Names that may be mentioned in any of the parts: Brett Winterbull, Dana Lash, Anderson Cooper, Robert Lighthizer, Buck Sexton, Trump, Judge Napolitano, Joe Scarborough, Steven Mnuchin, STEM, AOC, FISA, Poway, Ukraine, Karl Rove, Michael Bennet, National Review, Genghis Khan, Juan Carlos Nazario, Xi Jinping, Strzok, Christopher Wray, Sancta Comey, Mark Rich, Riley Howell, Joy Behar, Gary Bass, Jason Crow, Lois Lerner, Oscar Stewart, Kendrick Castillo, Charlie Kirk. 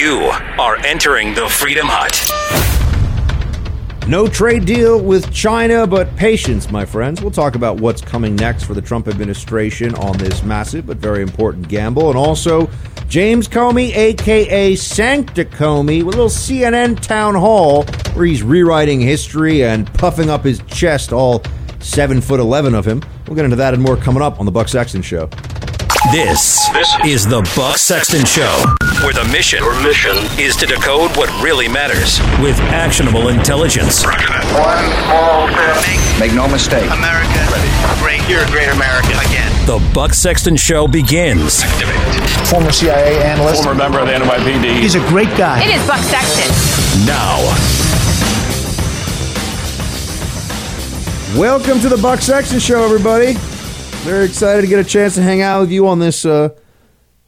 You are entering the Freedom Hut. No trade deal with China, but patience, my friends. We'll talk about what's coming next for the Trump administration on this massive but very important gamble. And also, James Comey, a.k.a. Sancta Comey, with a little CNN town hall where he's rewriting history and puffing up his chest, all 7'11" of him. We'll get into that and more coming up on The Buck Sexton Show. This is The Buck Sexton Show, where the mission is to decode what really matters with actionable intelligence. One small step. Make no mistake. America, great. You're a great American again. The Buck Sexton Show begins. Activate. Former CIA analyst. Former member of the NYPD. He's a great guy. It is Buck Sexton. Now. Welcome to the Buck Sexton Show, everybody. Very excited to get a chance to hang out with you on this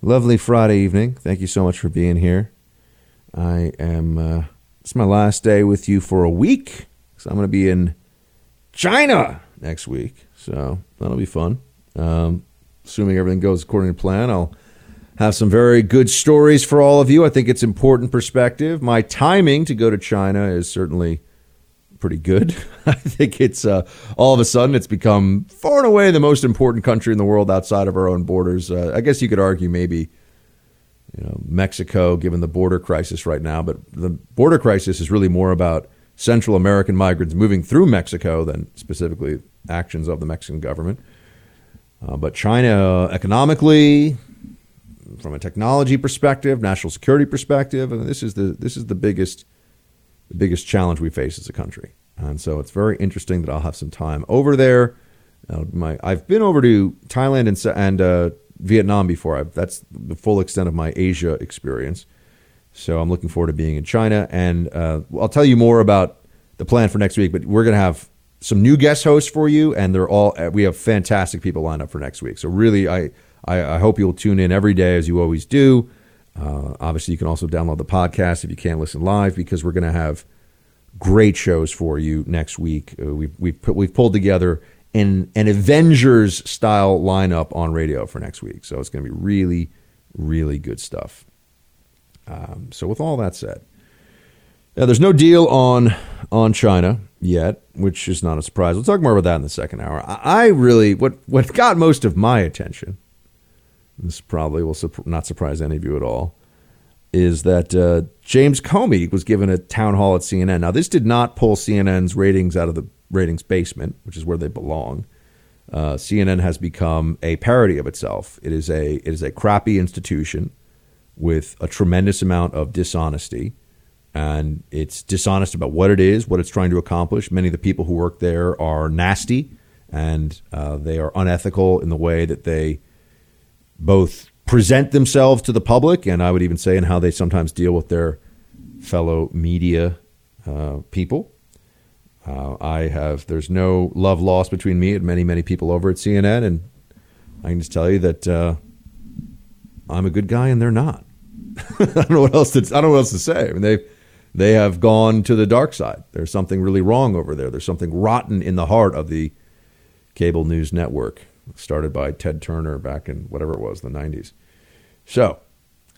lovely Friday evening. Thank you so much for being here. I am, it's my last day with you for a week, because I'm going to be in China next week. So that'll be fun. Assuming everything goes according to plan, I'll have some very good stories for all of you. I think it's important perspective. My timing to go to China is certainly pretty good. I think it's all of a sudden it's become far and away the most important country in the world outside of our own borders. I guess you could argue maybe, you know, Mexico, given the border crisis right now. But the border crisis is really more about Central American migrants moving through Mexico than specifically actions of the Mexican government. But China, economically, from a technology perspective, national security perspective, and this is the biggest challenge we face as a country. And so it's very interesting that I'll have some time over there. I've been over to Thailand and Vietnam before. That's the full extent of my Asia experience. So I'm looking forward to being in China. And I'll tell you more about the plan for next week, but we're going to have some new guest hosts for you. And we have fantastic people lined up for next week. So really, I hope you'll tune in every day as you always do. Obviously, you can also download the podcast if you can't listen live, because we're going to have great shows for you next week. We've pulled together an Avengers-style lineup on radio for next week. So it's going to be really, really good stuff. So with all that said, now, there's no deal on China yet, which is not a surprise. We'll talk more about that in the second hour. What got most of my attention, this probably will not surprise any of you at all, is that James Comey was given a town hall at CNN. Now, this did not pull CNN's ratings out of the ratings basement, which is where they belong. CNN has become a parody of itself. It is a crappy institution with a tremendous amount of dishonesty, and it's dishonest about what it is, what it's trying to accomplish. Many of the people who work there are nasty, and they are unethical in the way that they both present themselves to the public, and I would even say in how they sometimes deal with their fellow media people. There's no love lost between me and many, many people over at CNN, and I can just tell you that I'm a good guy and they're not. I don't know what else to say. I mean, they have gone to the dark side. There's something really wrong over there. There's something rotten in the heart of the cable news network, started by Ted Turner back in whatever it was, the 90s. So,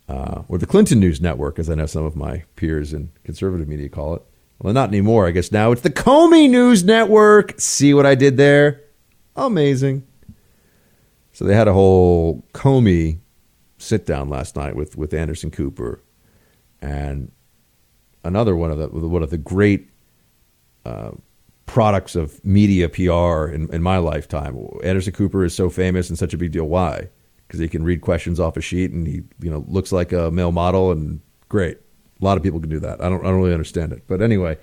or the Clinton News Network, as I know some of my peers in conservative media call it. Well, not anymore, I guess now. It's the Comey News Network. See what I did there? Amazing. So they had a whole Comey sit-down last night with Anderson Cooper. And another one of the great products of media PR in my lifetime. Anderson Cooper is so famous and such a big deal. Why? Because he can read questions off a sheet, and he, you know, looks like a male model, and great. A lot of people can do that. I don't really understand it. But anyway,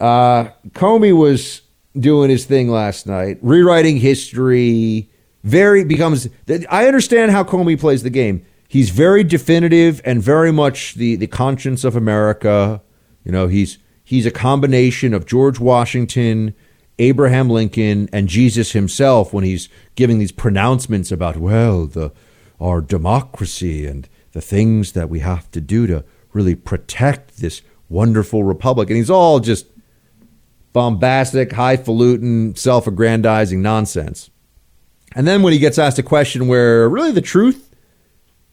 Comey was doing his thing last night, rewriting history. I understand how Comey plays the game. He's very definitive and very much the conscience of America. You know, He's a combination of George Washington, Abraham Lincoln, and Jesus himself when he's giving these pronouncements about, well, our democracy and the things that we have to do to really protect this wonderful republic. And he's all just bombastic, highfalutin, self-aggrandizing nonsense. And then when he gets asked a question where really the truth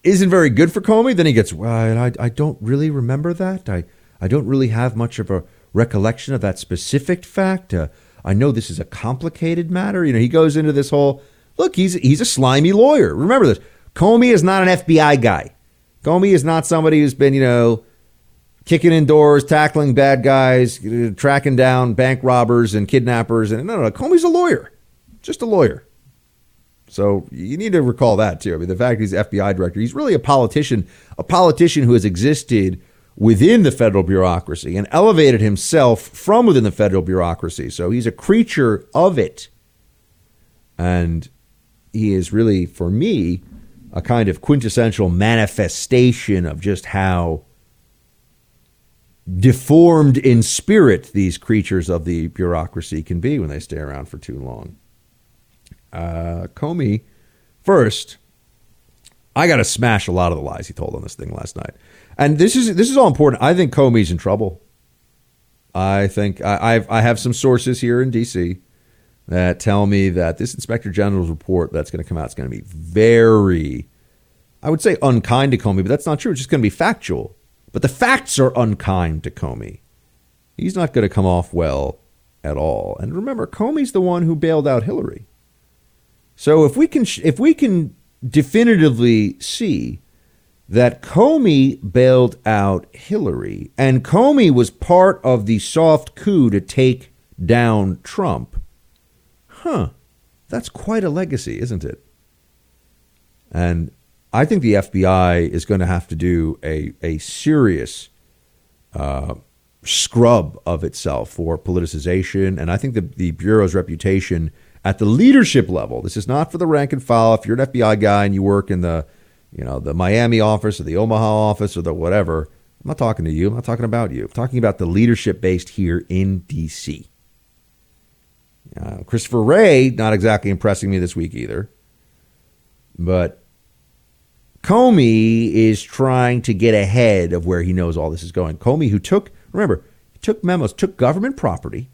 isn't very good for Comey, then he gets, well, I don't really remember that. I don't really have much of a recollection of that specific fact. I know this is a complicated matter. You know, he goes into this whole, look, he's a slimy lawyer. Remember this. Comey is not an FBI guy. Comey is not somebody who's been, you know, kicking in doors, tackling bad guys, tracking down bank robbers and kidnappers. And no, Comey's a lawyer, just a lawyer. So you need to recall that, too. I mean, the fact he's FBI director, he's really a politician who has existed within the federal bureaucracy and elevated himself from within the federal bureaucracy. So he's a creature of it. And he is really, for me, a kind of quintessential manifestation of just how deformed in spirit these creatures of the bureaucracy can be when they stay around for too long. Comey, first, I got to smash a lot of the lies he told on this thing last night. And this is all important. I think Comey's in trouble. I think I have some sources here in D.C. that tell me that this Inspector General's report that's going to come out is going to be very, I would say unkind to Comey, but that's not true. It's just going to be factual. But the facts are unkind to Comey. He's not going to come off well at all. And remember, Comey's the one who bailed out Hillary. So if we can definitively see that Comey bailed out Hillary and Comey was part of the soft coup to take down Trump, that's quite a legacy, isn't it? And I think the FBI is going to have to do a serious scrub of itself for politicization. And I think the Bureau's reputation at the leadership level, this is not for the rank and file. If you're an FBI guy and you work in the Miami office or the Omaha office or the whatever, I'm not talking to you. I'm not talking about you. I'm talking about the leadership based here in D.C. Christopher Wray, not exactly impressing me this week either. But Comey is trying to get ahead of where he knows all this is going. Comey, who took memos, took government property.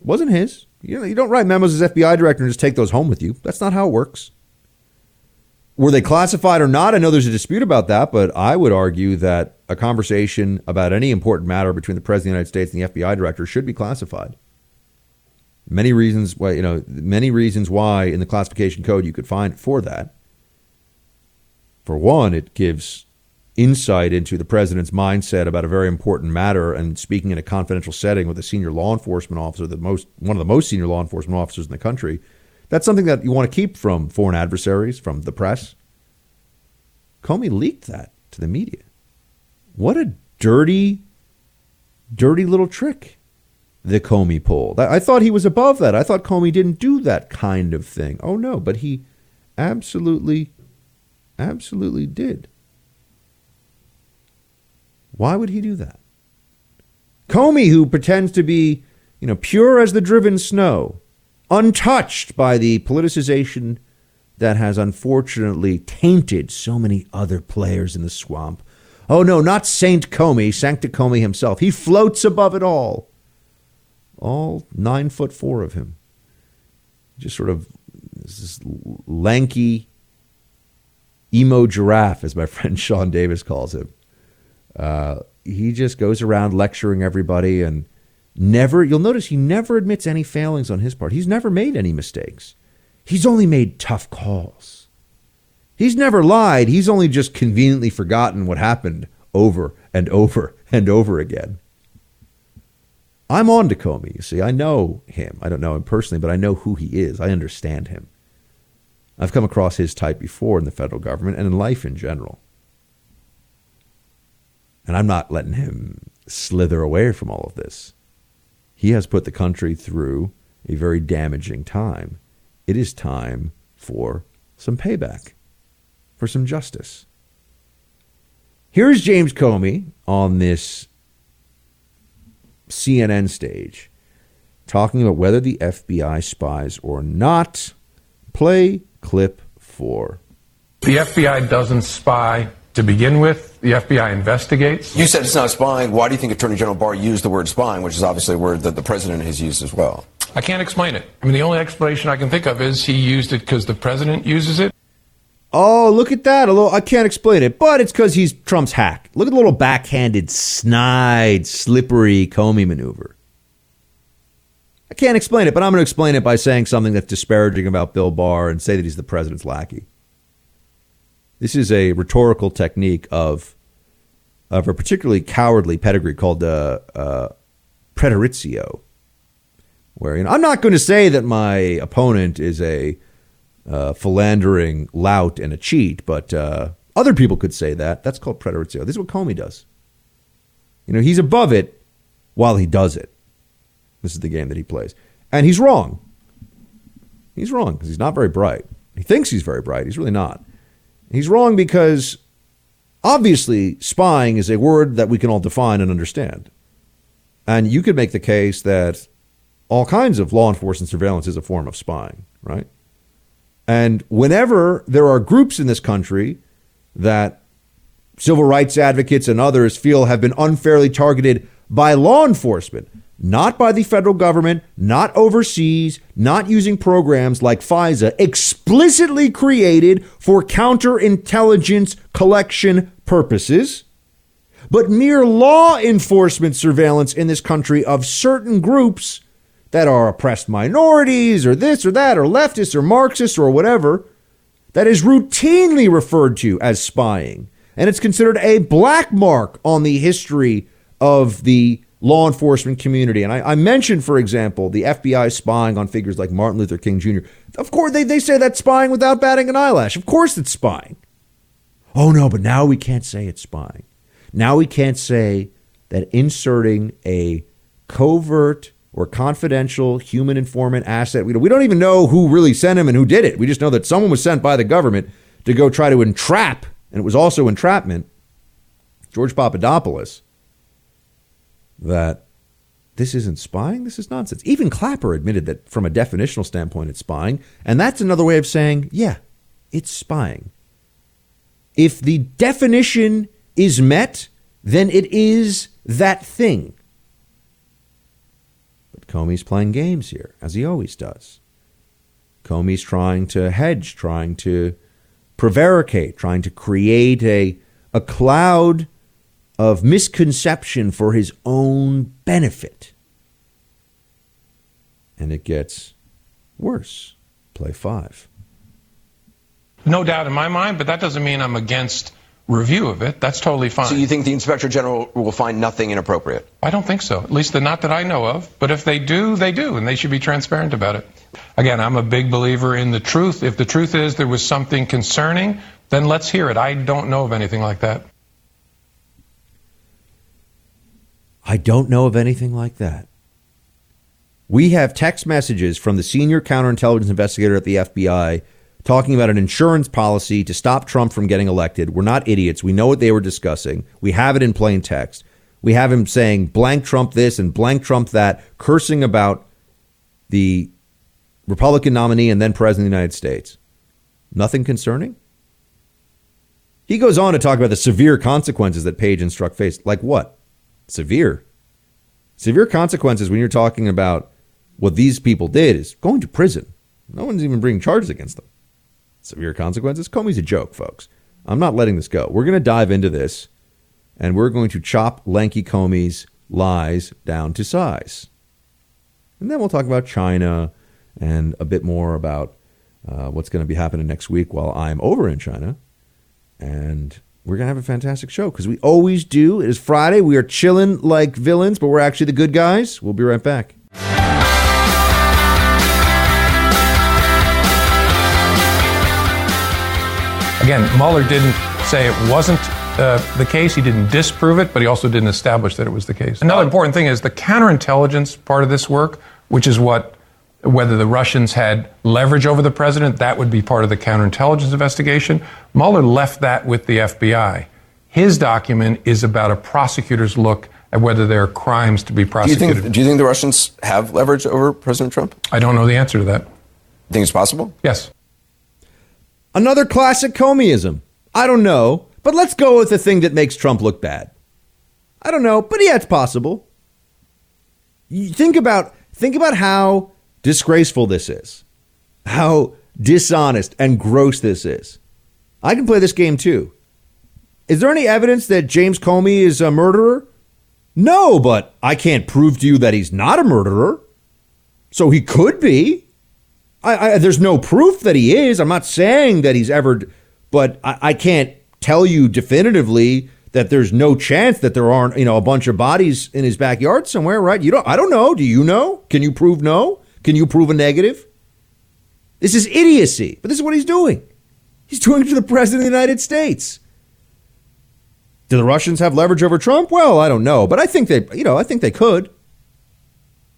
It wasn't his. You don't write memos as FBI director and just take those home with you. That's not how it works. Were they classified or not? I know there's a dispute about that, but I would argue that a conversation about any important matter between the President of the United States and the FBI director should be classified. Many reasons why in the classification code you could find for that. For one, it gives insight into the president's mindset about a very important matter and speaking in a confidential setting with a senior law enforcement officer, one of the most senior law enforcement officers in the country. That's something that you want to keep from foreign adversaries, from the press. Comey leaked that to the media. What a dirty, dirty little trick the Comey pulled. I thought he was above that. I thought Comey didn't do that kind of thing. Oh, no, but he absolutely did. Why would he do that? Comey, who pretends to be, pure as the driven snow, untouched by the politicization that has unfortunately tainted so many other players in the swamp. Oh, no, not Saint Comey, Sancta Comey himself. He floats above it all. All 9'4" of him. Just sort of this lanky emo giraffe, as my friend Sean Davis calls him. He just goes around lecturing everybody and you'll notice he never admits any failings on his part. He's never made any mistakes. He's only made tough calls. He's never lied. He's only just conveniently forgotten what happened over and over and over again. I'm on to Comey, you see. I know him. I don't know him personally, but I know who he is. I understand him. I've come across his type before in the federal government and in life in general. And I'm not letting him slither away from all of this. He has put the country through a very damaging time. It is time for some payback, for some justice. Here's James Comey on this CNN stage talking about whether the FBI spies or not. Play clip 4. The FBI doesn't spy. To begin with, the FBI investigates. You said it's not spying. Why do you think Attorney General Barr used the word spying, which is obviously a word that the president has used as well? I can't explain it. I mean, the only explanation I can think of is he used it because the president uses it. Oh, look at that. Although I can't explain it, but it's because he's Trump's hack. Look at the little backhanded, snide, slippery Comey maneuver. I can't explain it, but I'm going to explain it by saying something that's disparaging about Bill Barr and say that he's the president's lackey. This is a rhetorical technique of a particularly cowardly pedigree called preteritio, where, you know, I'm not going to say that my opponent is a philandering lout and a cheat, but other people could say that. That's called preteritio. This is what Comey does. You know, he's above it while he does it. This is the game that he plays. And he's wrong. He's wrong because he's not very bright. He thinks he's very bright. He's really not. He's wrong because obviously spying is a word that we can all define and understand. And you could make the case that all kinds of law enforcement surveillance is a form of spying, right? And whenever there are groups in this country that civil rights advocates and others feel have been unfairly targeted by law enforcement, not by the federal government, not overseas, not using programs like FISA, explicitly created for counterintelligence collection purposes, but mere law enforcement surveillance in this country of certain groups that are oppressed minorities or this or that or leftists or Marxists or whatever, that is routinely referred to as spying. And it's considered a black mark on the history of the law enforcement community. And I mentioned, for example, the FBI spying on figures like Martin Luther King Jr. Of course, they say that's spying without batting an eyelash. Of course it's spying. Oh, no, but now we can't say it's spying. Now we can't say that inserting a covert or confidential human informant asset. We don't even know who really sent him and who did it. We just know that someone was sent by the government to go try to entrap, and it was also entrapment, George Papadopoulos. That this isn't spying. This is nonsense. Even Clapper admitted that from a definitional standpoint, it's spying. And that's another way of saying, yeah, it's spying. If the definition is met, then it is that thing. But Comey's playing games here, as he always does. Comey's trying to hedge, trying to prevaricate, trying to create a cloud of misconception for his own benefit. And it gets worse. Play five. No doubt in my mind, but that doesn't mean I'm against review of it. That's totally fine. So you think the Inspector General will find nothing inappropriate? I don't think so. At least not that I know of. But if they do, they do, and they should be transparent about it. Again, I'm a big believer in the truth. If the truth is there was something concerning, then let's hear it. I don't know of anything like that. I don't know of anything like that. We have text messages from the senior counterintelligence investigator at the FBI talking about an insurance policy to stop Trump from getting elected. We're not idiots. We know what they were discussing. We have it in plain text. We have him saying blank Trump this and blank Trump that, cursing about the Republican nominee and then president of the United States. Nothing concerning? He goes on to talk about the severe consequences that Page and Strzok faced. Like what? Severe consequences when you're talking about what these people did is going to prison. No one's even bringing charges against them. Severe consequences. Comey's a joke, folks. I'm not letting this go. We're going to dive into this, and we're going to chop lanky Comey's lies down to size. And then we'll talk about China and a bit more about what's going to be happening next week while I'm over in China. And we're going to have a fantastic show because we always do. It is Friday. We are chilling like villains, but we're actually the good guys. We'll be right back. Again, Mueller didn't say it wasn't the case. He didn't disprove it, but he also didn't establish that it was the case. Another important thing is the counterintelligence part of this work, which is whether the Russians had leverage over the president, that would be part of the counterintelligence investigation. Mueller left that with the FBI. His document is about a prosecutor's look at whether there are crimes to be prosecuted. Do you think the Russians have leverage over President Trump? I don't know the answer to that. You think it's possible? Yes. Another classic Comeyism. I don't know, but let's go with the thing that makes Trump look bad. I don't know, but yeah, it's possible. You think about how disgraceful this is, how dishonest and gross this is. I can play this game too. Is there any evidence that James Comey is a murderer? No, but I can't prove to you that he's not a murderer. So he could be. There's no proof that he is. I'm not saying that he's ever, but I can't tell you definitively that there's no chance that there aren't, a bunch of bodies in his backyard somewhere, right? I don't know. Do you know? Can you prove no? Can you prove a negative? This is idiocy, but this is what he's doing. He's doing it to the president of the United States. Do the Russians have leverage over Trump? Well, I don't know, but I think they, I think they could.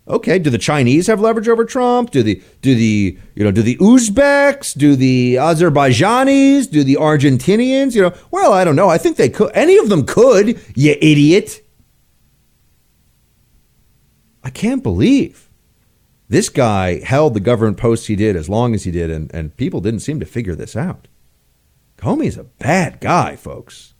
Okay, do the Chinese have leverage over Trump? Do the Uzbeks? Do the Azerbaijanis? Do the Argentinians? Well, I don't know. I think they could. Any of them could, you idiot. I can't believe this guy held the government posts he did as long as he did, and people didn't seem to figure this out. Comey's a bad guy, folks.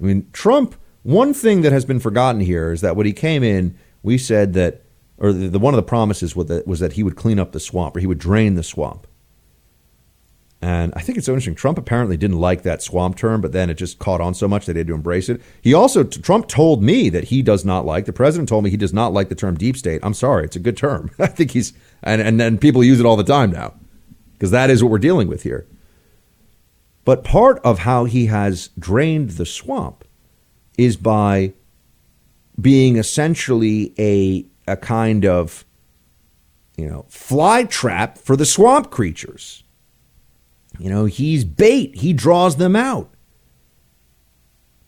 I mean, Trump, one thing that has been forgotten here is that when he came in, we said that, or the one of the promises was that he would clean up the swamp, or he would drain the swamp. And I think it's so interesting. Trump apparently didn't like that swamp term, but then it just caught on so much that he had to embrace it. He also, Trump told me that he does not like, the president told me he does not like the term deep state. I'm sorry, it's a good term. I think he's, and people use it all the time now, because that is what we're dealing with here. But part of how he has drained the swamp is by being essentially a kind of, fly trap for the swamp creatures. He's bait. He draws them out.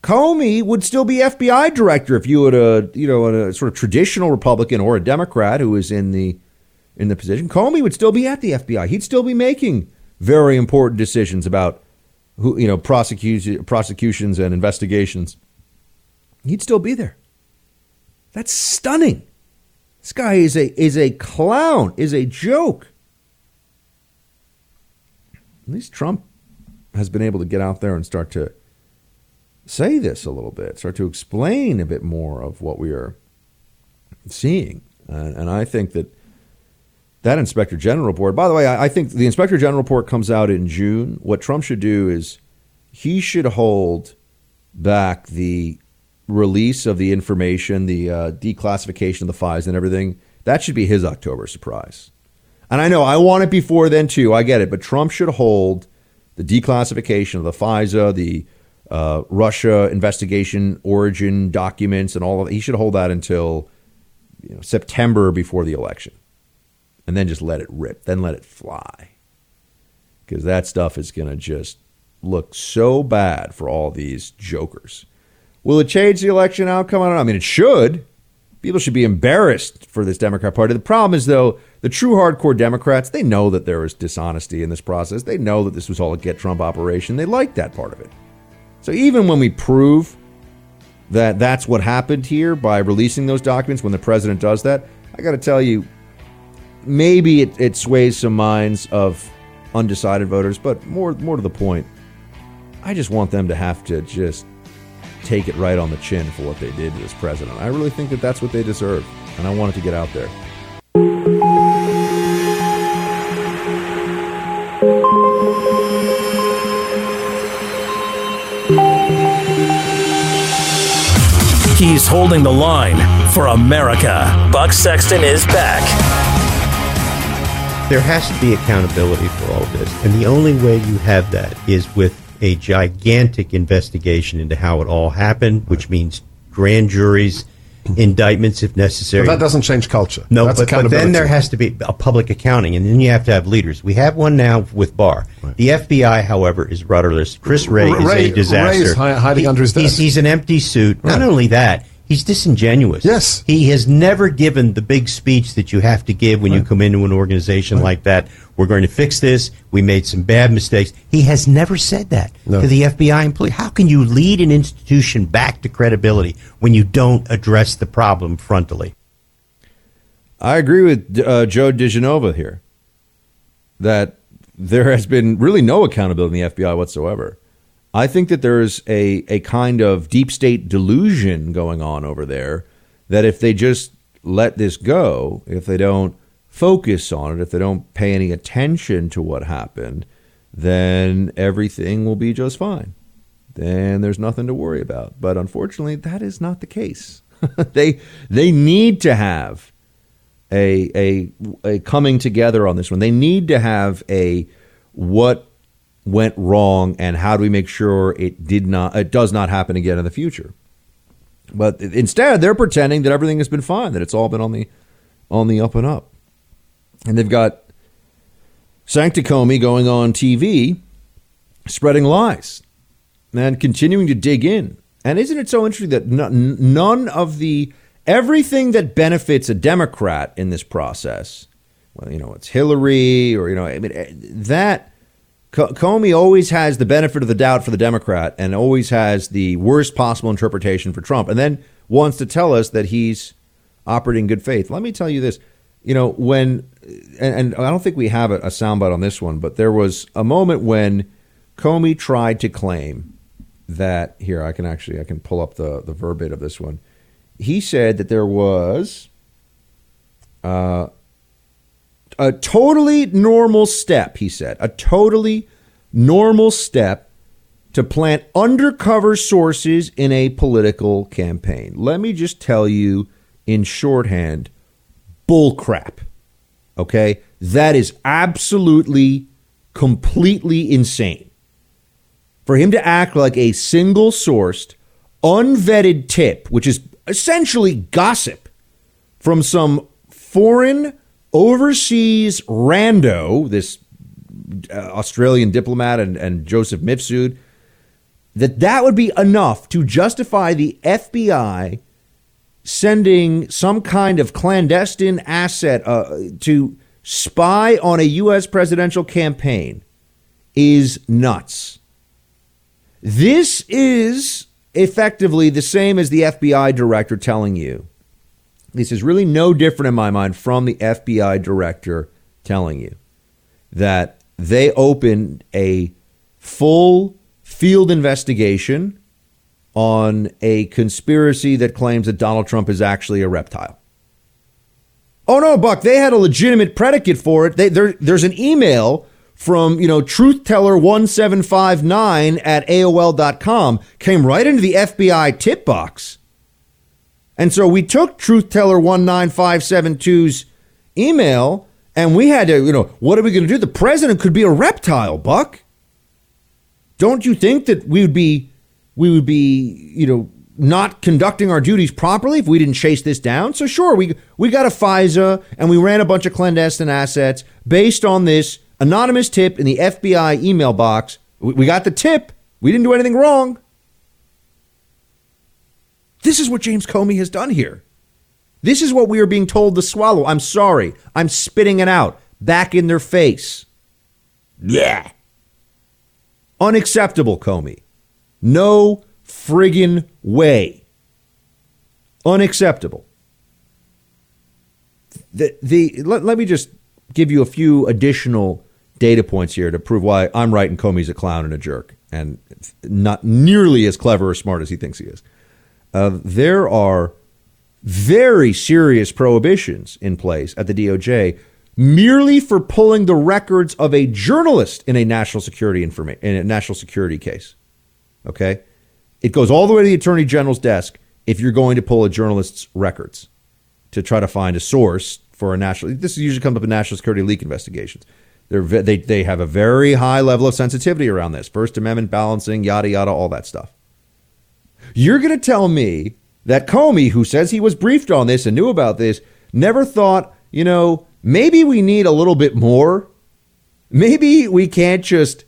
Comey would still be FBI director if you had a sort of traditional Republican or a Democrat who is in the position. Comey would still be at the FBI. He'd still be making very important decisions about who, prosecutions and investigations. He'd still be there. That's stunning. This guy is a clown, is a joke. At least Trump has been able to get out there and start to say this a little bit, start to explain a bit more of what we are seeing. And I think that Inspector General report, by the way, I think the Inspector General report comes out in June. What Trump should do is he should hold back the release of the information, the declassification of the FISA and everything. That should be his October surprise. And I know I want it before then, too. I get it. But Trump should hold the declassification of the FISA, the Russia investigation origin documents and all of that. He should hold that until September before the election. And then just let it rip. Then let it fly. Because that stuff is going to just look so bad for all these jokers. Will it change the election outcome? I don't know. I mean, it should. People should be embarrassed for this Democrat Party. The problem is, though, the true hardcore Democrats, they know that there is dishonesty in this process. They know that this was all a get Trump operation. They like that part of it. So even when we prove that that's what happened here by releasing those documents, when the president does that, I got to tell you, maybe it sways some minds of undecided voters, but more to the point, I just want them to have to just take it right on the chin for what they did to this president. I really think that that's what they deserve, and I want it to get out there. He's holding the line for America. Buck Sexton is back. There has to be accountability for all this, and the only way you have that is with a gigantic investigation into how it all happened, which means grand juries, indictments if necessary. But that doesn't change culture. No, but then there has to be a public accounting, and then you have to have leaders. We have one now with Barr. Right. The FBI, however, is rudderless. Chris Wray is a disaster. Wray is hiding under his desk. He's an empty suit. Right. Not only that, he's disingenuous. Yes. He has never given the big speech that you have to give when you come into an organization like that. We're going to fix this. We made some bad mistakes. He has never said that to the FBI employee. How can you lead an institution back to credibility when you don't address the problem frontally? I agree with Joe DiGenova here that there has been really no accountability in the FBI whatsoever. I think that there is a kind of deep state delusion going on over there that if they just let this go, if they don't focus on it, if they don't pay any attention to what happened, then everything will be just fine. Then there's nothing to worry about. But unfortunately, that is not the case. They need to have a coming together on this one. They need to have a what went wrong and how do we make sure it does not happen again in the future. But instead, they're pretending that everything has been fine, that it's all been on the up and up. And they've got Sancticomi going on TV, spreading lies and continuing to dig in. And isn't it so interesting that everything that benefits a Democrat in this process, well, it's Hillary or, that Comey always has the benefit of the doubt for the Democrat and always has the worst possible interpretation for Trump, and then wants to tell us that he's operating in good faith. Let me tell you this, and I don't think we have a soundbite on this one, but there was a moment when Comey tried to claim that here, I can pull up the verbatim of this one. He said that there was a totally normal step, he said, a totally normal step to plant undercover sources in a political campaign. Let me just tell you in shorthand, bullcrap. Okay? That is absolutely, completely insane. For him to act like a single-sourced, unvetted tip, which is essentially gossip from some foreign overseas rando, this Australian diplomat and Joseph Mifsud, that would be enough to justify the FBI sending some kind of clandestine asset to spy on a U.S. presidential campaign is nuts. This is effectively the same as the FBI director telling you. This is really no different in my mind from the FBI director telling you that they opened a full field investigation on a conspiracy that claims that Donald Trump is actually a reptile. Oh, no, Buck, they had a legitimate predicate for it. There's an email from, truthsteller1759 at AOL.com came right into the FBI tip box. And so we took truthsteller19572's email and we had to, what are we going to do? The president could be a reptile, Buck. Don't you think that we would be, not conducting our duties properly if we didn't chase this down? So sure, we got a FISA and we ran a bunch of clandestine assets based on this anonymous tip in the FBI email box. We got the tip. We didn't do anything wrong. This is what James Comey has done here. This is what we are being told to swallow. I'm sorry. I'm spitting it out back in their face. Yeah. Unacceptable, Comey. No friggin' way. Unacceptable. Let me just give you a few additional data points here to prove why I'm right and Comey's a clown and a jerk and not nearly as clever or smart as he thinks he is. There are very serious prohibitions in place at the DOJ merely for pulling the records of a journalist in a national security case. OK, it goes all the way to the attorney general's desk if you're going to pull a journalist's records to try to find a source for a national. This usually comes up in national security leak investigations. They have a very high level of sensitivity around this. First Amendment balancing, yada, yada, all that stuff. You're going to tell me that Comey, who says he was briefed on this and knew about this, never thought, maybe we need a little bit more. Maybe we can't just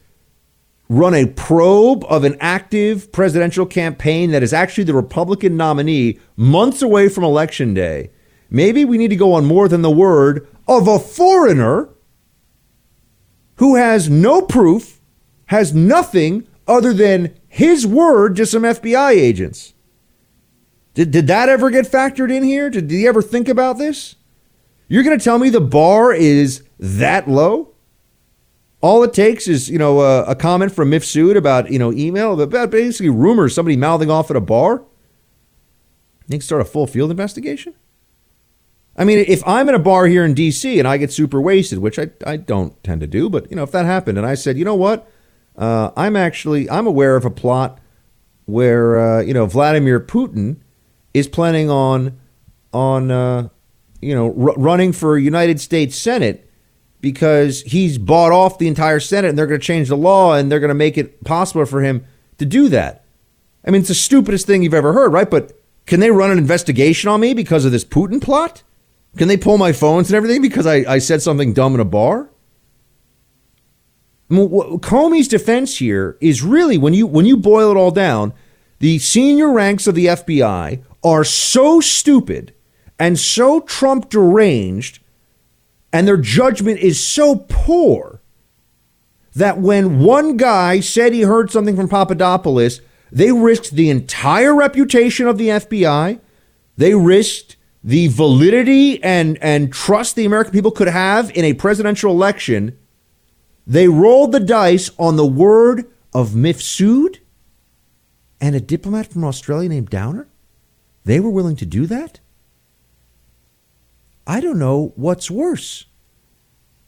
run a probe of an active presidential campaign that is actually the Republican nominee months away from Election Day. Maybe we need to go on more than the word of a foreigner who has no proof, has nothing other than his word to some FBI agents. Did that ever get factored in here? Did he ever think about this? You're going to tell me the bar is that low? All it takes is, a comment from Mifsud about, email, about basically rumors, somebody mouthing off at a bar. You can start a full field investigation? I mean, if I'm in a bar here in D.C. and I get super wasted, which I don't tend to do, but, you know, if that happened and I said, you know what, I'm aware of a plot where, Vladimir Putin is planning on running for United States Senate because he's bought off the entire Senate and they're going to change the law and they're going to make it possible for him to do that. I mean, it's the stupidest thing you've ever heard, right? But can they run an investigation on me because of this Putin plot? Can they pull my phones and everything because I said something dumb in a bar? I mean, Comey's defense here is really, when you boil it all down, the senior ranks of the FBI are so stupid and so Trump deranged and their judgment is so poor that when one guy said he heard something from Papadopoulos, they risked the entire reputation of the FBI. They risked the validity and trust the American people could have in a presidential election. They rolled the dice on the word of Mifsud and a diplomat from Australia named Downer. They were willing to do that? I don't know what's worse,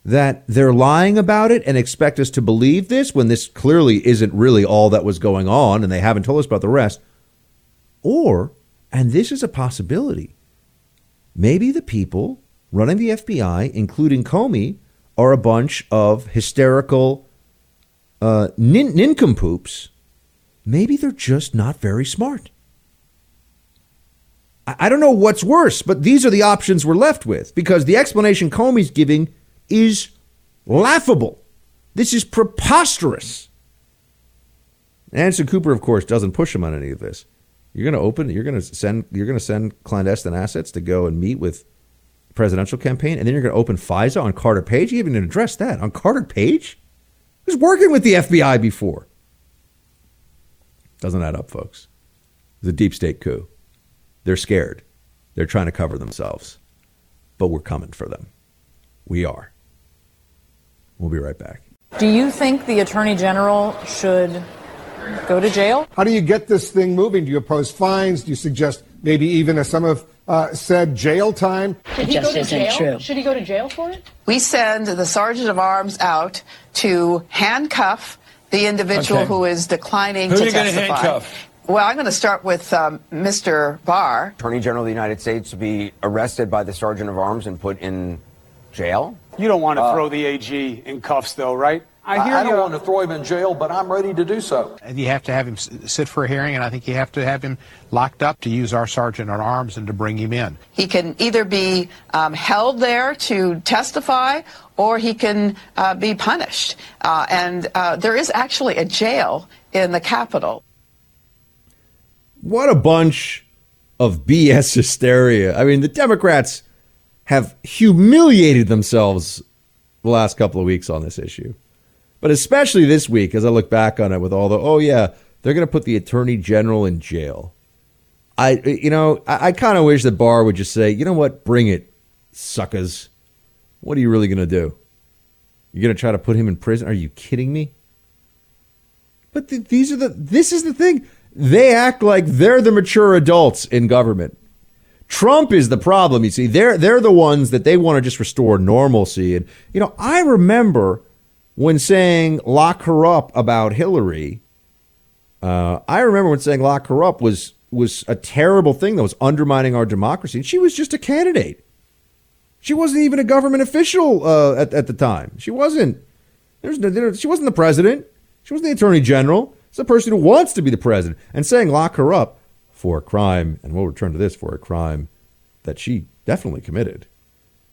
that they're lying about it and expect us to believe this when this clearly isn't really all that was going on and they haven't told us about the rest. Or, and this is a possibility, maybe the people running the FBI, including Comey, are a bunch of hysterical nincompoops. Maybe they're just not very smart. I don't know what's worse, but these are the options we're left with because the explanation Comey's giving is laughable. This is preposterous. Anderson Cooper, of course, doesn't push him on any of this. You're going to send clandestine assets to go and meet with the presidential campaign, and then you're going to open FISA on Carter Page. He even addressed that on Carter Page. He was working with the FBI before. Doesn't add up, folks. It's a deep state coup. They're scared. They're trying to cover themselves, but we're coming for them. We are. We'll be right back. Do you think the Attorney General should go to jail? How do you get this thing moving? Do you oppose fines? Do you suggest maybe even, as some have said, jail time? Should he go to jail? Should he go to jail for it? We send the Sergeant of Arms out to handcuff the individual who is declining to testify. Who are you going to handcuff? Well, I'm going to start with Mr. Barr. Attorney General of the United States to be arrested by the Sergeant of Arms and put in jail? You don't want to throw the AG in cuffs, though, right? I don't want to throw him in jail, but I'm ready to do so. You have to have him sit for a hearing, and I think you have to have him locked up to use our Sergeant of Arms and to bring him in. He can either be held there to testify, or he can be punished. And there is actually a jail in the Capitol. What a bunch of BS hysteria. I mean, the Democrats have humiliated themselves the last couple of weeks on this issue. But especially this week, as I look back on it with all the, they're going to put the Attorney General in jail. I kind of wish that Barr would just say, you know what, bring it, suckers. What are you really going to do? You're going to try to put him in prison? Are you kidding me? But this is the thing. They act like they're the mature adults in government. Trump is the problem, you see. They're the ones that they want to just restore normalcy. And, you know, I remember when saying lock her up about Hillary. Lock her up was a terrible thing that was undermining our democracy. And she was just a candidate. She wasn't even a government official at the time. She wasn't. She wasn't the president. She wasn't the attorney general. It's a person who wants to be the president, and saying lock her up for a crime, and we'll return to this, for a crime that she definitely committed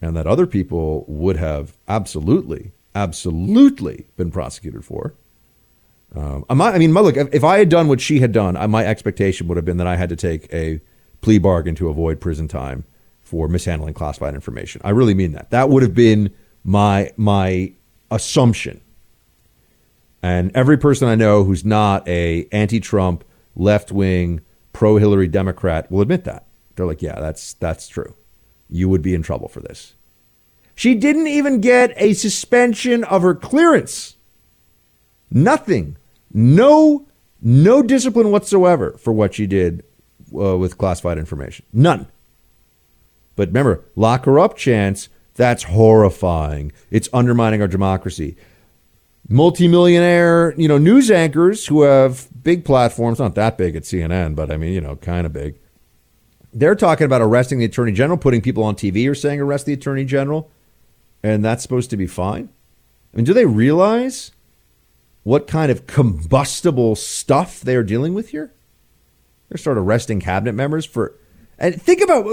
and that other people would have absolutely been prosecuted for. Look, if I had done what she had done, my expectation would have been that I had to take a plea bargain to avoid prison time for mishandling classified information. I really mean that. That would have been my assumption. And every person I know who's not a anti-Trump, left-wing, pro-Hillary Democrat will admit that. They're like, yeah, that's true. You would be in trouble for this. She didn't even get a suspension of her clearance. Nothing. No discipline whatsoever for what she did with classified information. None. But remember, lock her up chants, that's horrifying. It's undermining our democracy. Multimillionaire, news anchors who have big platforms, not that big at CNN, but I mean, kind of big. They're talking about arresting the attorney general, putting people on TV or saying arrest the attorney general. And that's supposed to be fine. I mean, do they realize what kind of combustible stuff they're dealing with here? They're sort of arresting cabinet members for. And think about,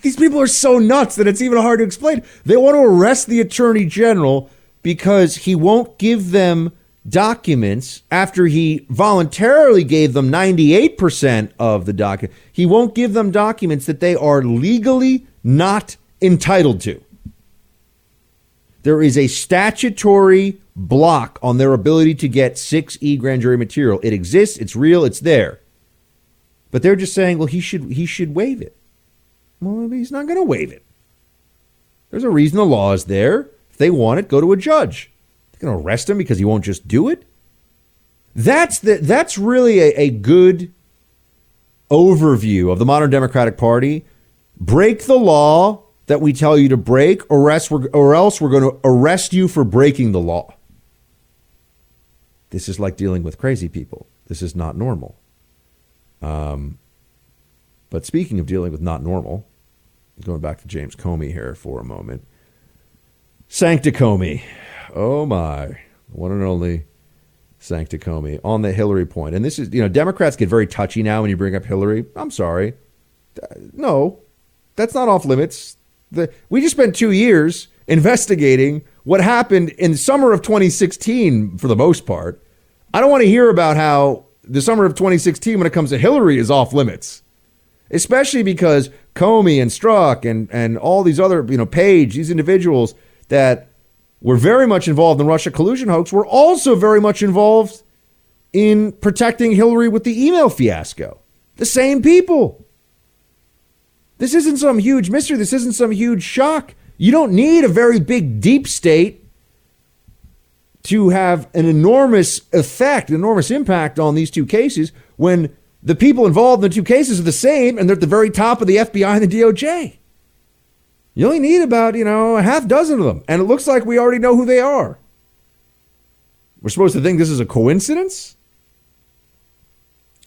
these people are so nuts that it's even hard to explain. They want to arrest the attorney general because he won't give them documents after he voluntarily gave them 98% of the document. He won't give them documents that they are legally not entitled to. There is a statutory block on their ability to get 6E grand jury material. It exists. It's real. It's there. But they're just saying, well, he should waive it. Well, he's not going to waive it. There's a reason the law is there. If they want it, go to a judge. They're going to arrest him because he won't just do it. That's really a good overview of the modern Democratic Party. Break the law that we tell you to break, or else we're going to arrest you for breaking the law. This is like dealing with crazy people. This is not normal. But speaking of dealing with not normal, going back to James Comey here for a moment. Sancta Comey. Oh my. One and only Sancta Comey on the Hillary point. And this is, Democrats get very touchy now when you bring up Hillary. I'm sorry. No, that's not off limits. We just spent 2 years investigating what happened in the summer of 2016 for the most part. I don't want to hear about how the summer of 2016 when it comes to Hillary is off limits, especially because Comey and Strzok and all these other, Page, these individuals that were very much involved in Russia collusion hoax were also very much involved in protecting Hillary with the email fiasco. The same people. This isn't some huge mystery. This isn't some huge shock. You don't need a very big deep state to have an enormous effect, an enormous impact on these two cases when the people involved in the two cases are the same and they're at the very top of the FBI and the DOJ. You only need about, a half dozen of them. And it looks like we already know who they are. We're supposed to think this is a coincidence?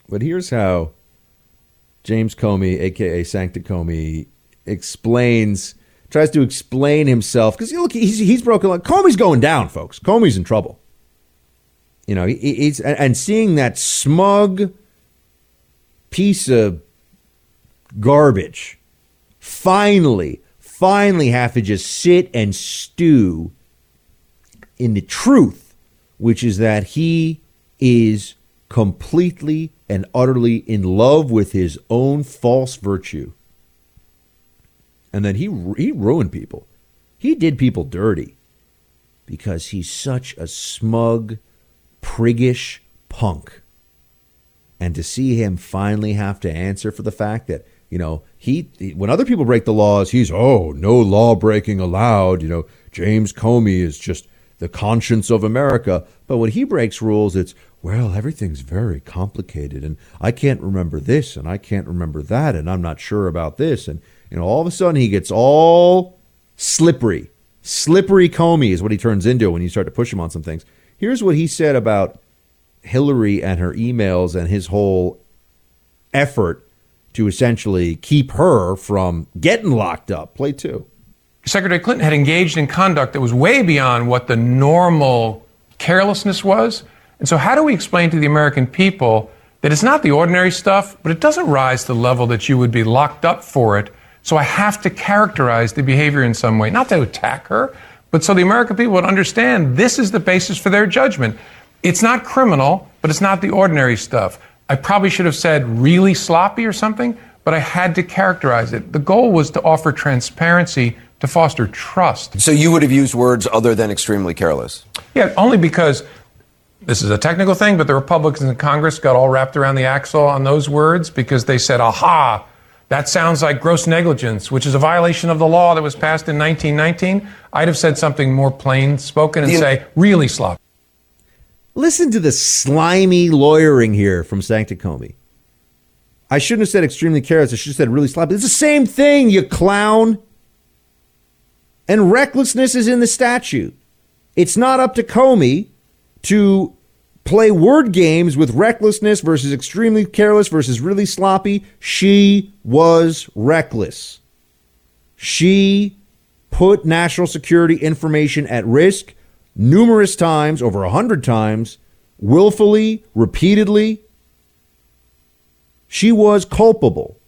But here's how James Comey, a.k.a. Sancta Comey, tries to explain himself, because look, he's broken. Comey's going down, folks. Comey's in trouble. He's and seeing that smug piece of garbage finally have to just sit and stew in the truth, which is that he is completely and utterly in love with his own false virtue. And then he ruined people. He did people dirty because he's such a smug, priggish punk. And to see him finally have to answer for the fact that, when other people break the laws, he's, no law breaking allowed. James Comey is just the conscience of America. But when he breaks rules, it's, well, everything's very complicated. And I can't remember this and I can't remember that. And I'm not sure about this. And all of a sudden he gets all slippery. Slippery Comey is what he turns into when you start to push him on some things. Here's what he said about Hillary and her emails and his whole effort to essentially keep her from getting locked up. Play two. Secretary Clinton had engaged in conduct that was way beyond what the normal carelessness was. And so how do we explain to the American people that it's not the ordinary stuff, but it doesn't rise to the level that you would be locked up for it? So I have to characterize the behavior in some way, not to attack her, but so the American people would understand this is the basis for their judgment. It's not criminal, but it's not the ordinary stuff. I probably should have said really sloppy or something, but I had to characterize it. The goal was to offer transparency, to foster trust. So you would have used words other than extremely careless? Yeah, only because this is a technical thing, but the Republicans in Congress got all wrapped around the axle on those words because they said, aha, that sounds like gross negligence, which is a violation of the law that was passed in 1919. I'd have said something more plain spoken and say, really sloppy. Listen to the slimy lawyering here from Sancta Comey. I shouldn't have said extremely careless. I should have said really sloppy. It's the same thing, you clown. And recklessness is in the statute. It's not up to Comey to play word games with recklessness versus extremely careless versus really sloppy. She was reckless. She put national security information at risk numerous times, over 100 times, willfully, repeatedly. She was culpable,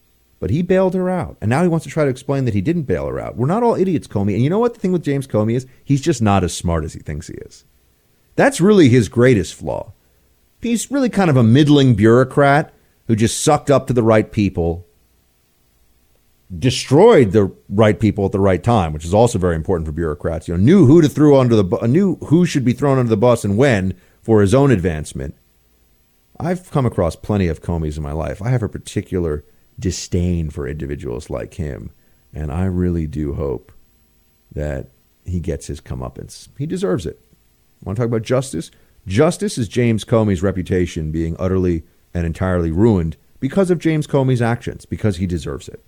but he bailed her out. And now he wants to try to explain that he didn't bail her out. We're not all idiots, Comey. And you know what the thing with James Comey is? He's just not as smart as he thinks he is. That's really his greatest flaw. He's really kind of a middling bureaucrat who just sucked up to the right people, destroyed the right people at the right time, which is also very important for bureaucrats. You know, knew who to throw under the knew who should be thrown under the bus and when for his own advancement. I've come across plenty of Comeys in my life. I have a particular disdain for individuals like him, and I really do hope that he gets his comeuppance. He deserves it. Want to talk about justice? Justice is James Comey's reputation being utterly and entirely ruined because of James Comey's actions, because he deserves it.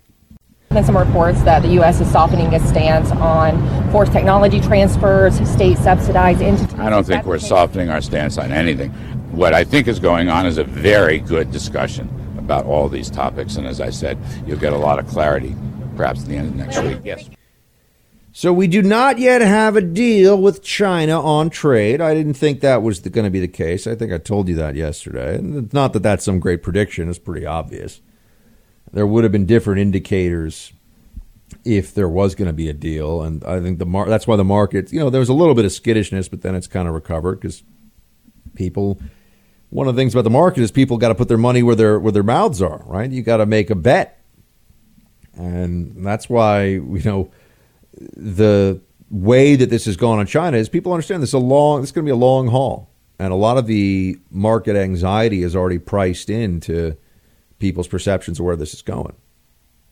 There's been some reports that the U.S. is softening its stance on forced technology transfers, state-subsidized entities. I don't think we're softening our stance on anything. What I think is going on is a very good discussion about all these topics. And as I said, you'll get a lot of clarity, perhaps at the end of next week. Yes. So we do not yet have a deal with China on trade. I didn't think that was going to be the case. I think I told you that yesterday. And not that that's some great prediction. It's pretty obvious. There would have been different indicators if there was going to be a deal. And I think that's why the market, you know, there was a little bit of skittishness, but then it's kind of recovered because people, one of the things about the market is people got to put their money where their mouths are, right? You got to make a bet. And that's why, you know, the way that this has gone on China is people understand this is going to be a long haul. And a lot of the market anxiety is already priced into people's perceptions of where this is going.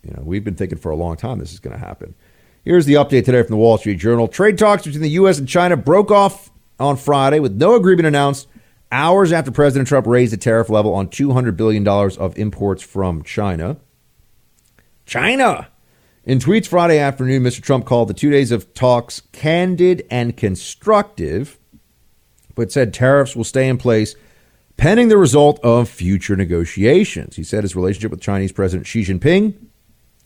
You know, we've been thinking for a long time this is going to happen. Here's the update today from the Wall Street Journal. Trade talks between the U.S. and China broke off on Friday with no agreement announced hours after President Trump raised the tariff level on $200 billion of imports from China. China! In tweets Friday afternoon, Mr. Trump called the 2 days of talks candid and constructive, but said tariffs will stay in place pending the result of future negotiations. He said his relationship with Chinese President Xi Jinping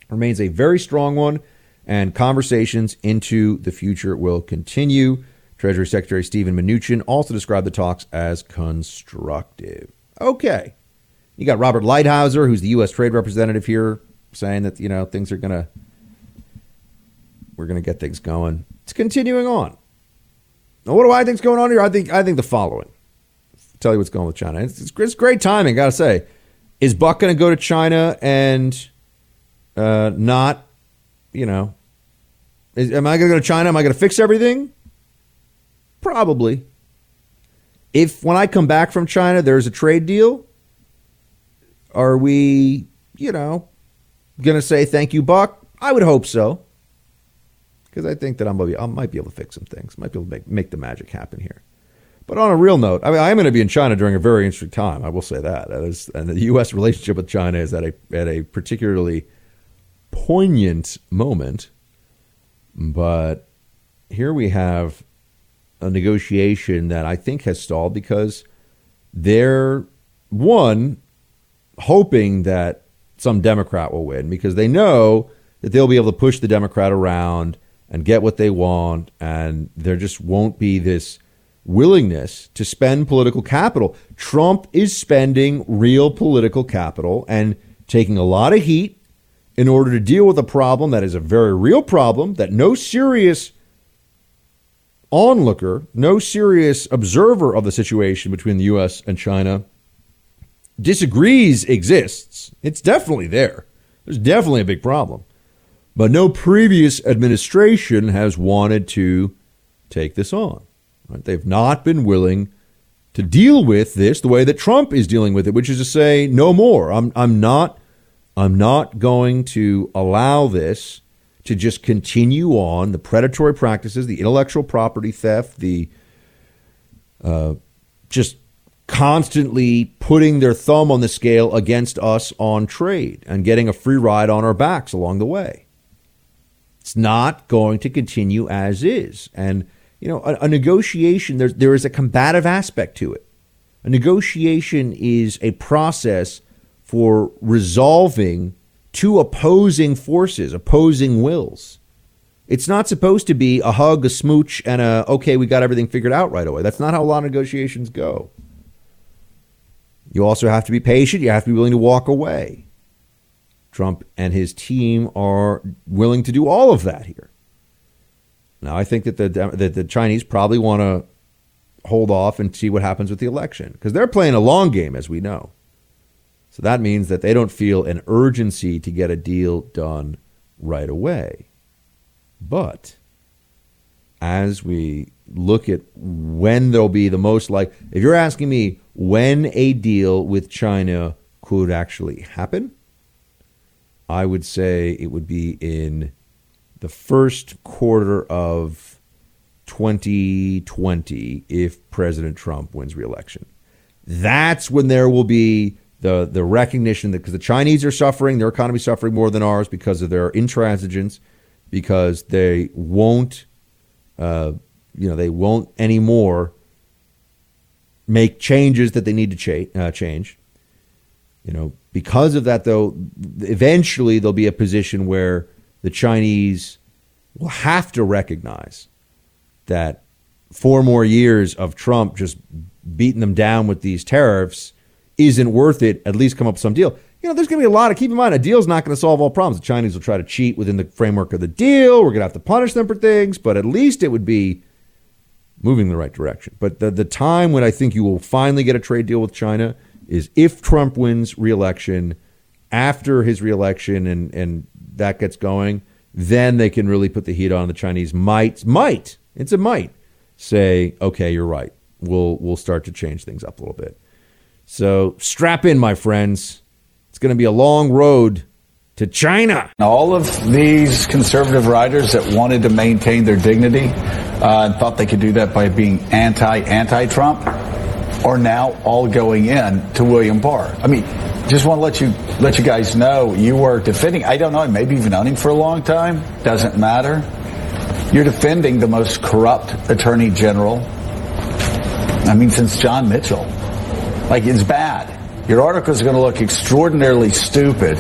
remains a very strong one, and conversations into the future will continue. Treasury Secretary Steven Mnuchin also described the talks as constructive. Okay. You got Robert Lighthizer, who's the U.S. trade representative here, saying that, you know, we're going to get things going. It's continuing on. Now, what do I think's going on here? I think the following. Tell you what's going on with China. It's great timing, gotta say. Is Buck gonna go to China and not, you know, am I gonna go to China? Am I gonna fix everything? Probably. If when I come back from China there's a trade deal, are we, you know, gonna say thank you, Buck? I would hope so, because I think that I might be able to fix some things, might be able to make the magic happen here. But on a real note, I mean, I am going to be in China during a very interesting time. I will say that. And the U.S. relationship with China is at a particularly poignant moment. But here we have a negotiation that I think has stalled because they're, one, hoping that some Democrat will win because they know that they'll be able to push the Democrat around and get what they want. And there just won't be this willingness to spend political capital. Trump is spending real political capital and taking a lot of heat in order to deal with a problem that is a very real problem that no serious onlooker, no serious observer of the situation between the U.S. and China disagrees exists. It's definitely there. There's definitely a big problem. But no previous administration has wanted to take this on. They've not been willing to deal with this the way that Trump is dealing with it, which is to say, no more. I'm not going to allow this to just continue on. The predatory practices, the intellectual property theft, the just constantly putting their thumb on the scale against us on trade and getting a free ride on our backs along the way. It's not going to continue as is. And, you know, a negotiation, there is a combative aspect to it. A negotiation is a process for resolving two opposing forces, opposing wills. It's not supposed to be a hug, a smooch, and a, okay, we got everything figured out right away. That's not how a lot of negotiations go. You also have to be patient. You have to be willing to walk away. Trump and his team are willing to do all of that here. Now, I think that the Chinese probably want to hold off and see what happens with the election, because they're playing a long game, as we know. So that means that they don't feel an urgency to get a deal done right away. But as we look at when there'll be the most like, if you're asking me when a deal with China could actually happen, I would say it would be in the first quarter of 2020 if President Trump wins re-election. That's when there will be the recognition that, because the Chinese are suffering, their economy is suffering more than ours because of their intransigence, because they won't, they won't anymore make changes that they need to change. You know, because of that, though, eventually there'll be a position where the Chinese will have to recognize that 4 more years of Trump just beating them down with these tariffs isn't worth it. At least come up with some deal. You know, there's going to be a lot of, keep in mind, a deal's not going to solve all problems. The Chinese will try to cheat within the framework of the deal. We're going to have to punish them for things, but at least it would be moving in the right direction. But the time when I think you will finally get a trade deal with China is if Trump wins re-election. After his re-election and that gets going, then they can really put the heat on. The Chinese might say, okay, you're right. We'll start to change things up a little bit. So strap in, my friends. It's going to be a long road to China. All of these conservative writers that wanted to maintain their dignity and thought they could do that by being anti-Trump are now all going in to William Barr. I mean, just want to let you guys know you were defending, I don't know, maybe you've known him for a long time. Doesn't matter. You're defending the most corrupt attorney general, I mean, since John Mitchell. Like, it's bad. Your article is going to look extraordinarily stupid,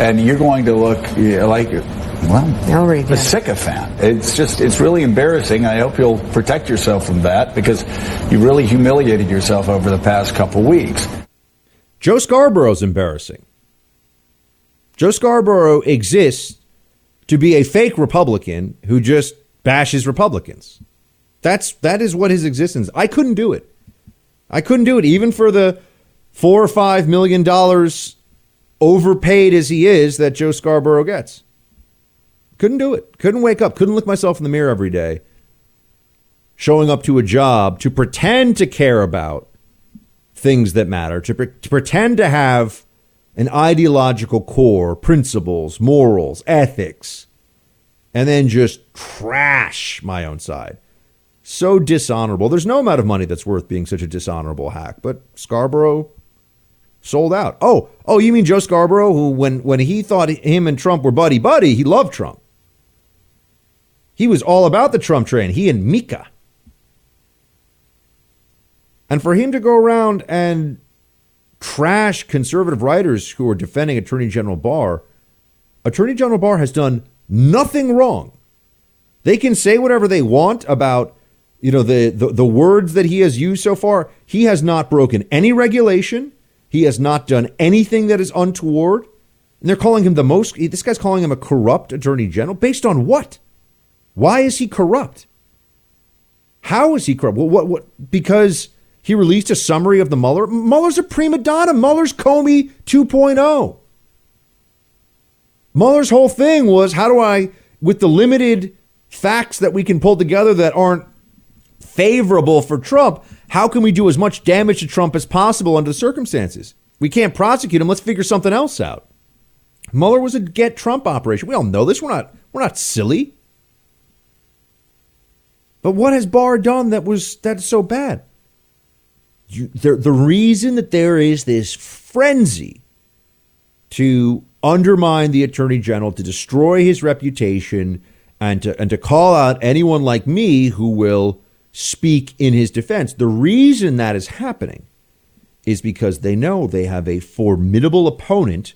and you're going to look like a sycophant. It's really embarrassing. I hope you'll protect yourself from that, because you really humiliated yourself over the past couple weeks. Joe Scarborough's embarrassing. Joe Scarborough exists to be a fake Republican who just bashes Republicans. That is what his existence. I couldn't do it even for the $4 or $5 million overpaid as he is that Joe Scarborough gets. Couldn't do it. Couldn't wake up. Couldn't look myself in the mirror every day. Showing up to a job to pretend to care about things that matter, to pretend to have an ideological core, principles, morals, ethics, and then just trash my own side. So dishonorable. There's no amount of money that's worth being such a dishonorable hack. But Scarborough sold out. Oh, you mean Joe Scarborough, who when he thought him and Trump were buddy-buddy, he loved Trump. He was all about the Trump train, he and Mika. And for him to go around and trash conservative writers who are defending Attorney General Barr has done nothing wrong. They can say whatever they want about, you know, the words that he has used so far. He has not broken any regulation. He has not done anything that is untoward. And they're calling him this guy's calling him a corrupt attorney general. Based on what? Why is he corrupt? How is he corrupt? Well, what? Because he released a summary of the Mueller. Mueller's a prima donna. Mueller's Comey 2.0. Mueller's whole thing was, how do I, with the limited facts that we can pull together that aren't favorable for Trump, how can we do as much damage to Trump as possible under the circumstances? We can't prosecute him. Let's figure something else out. Mueller was a get Trump operation. We all know this. We're not silly. But what has Barr done that's so bad? The reason that there is this frenzy to undermine the attorney general, to destroy his reputation, and to call out anyone like me who will speak in his defense, the reason that is happening is because they know they have a formidable opponent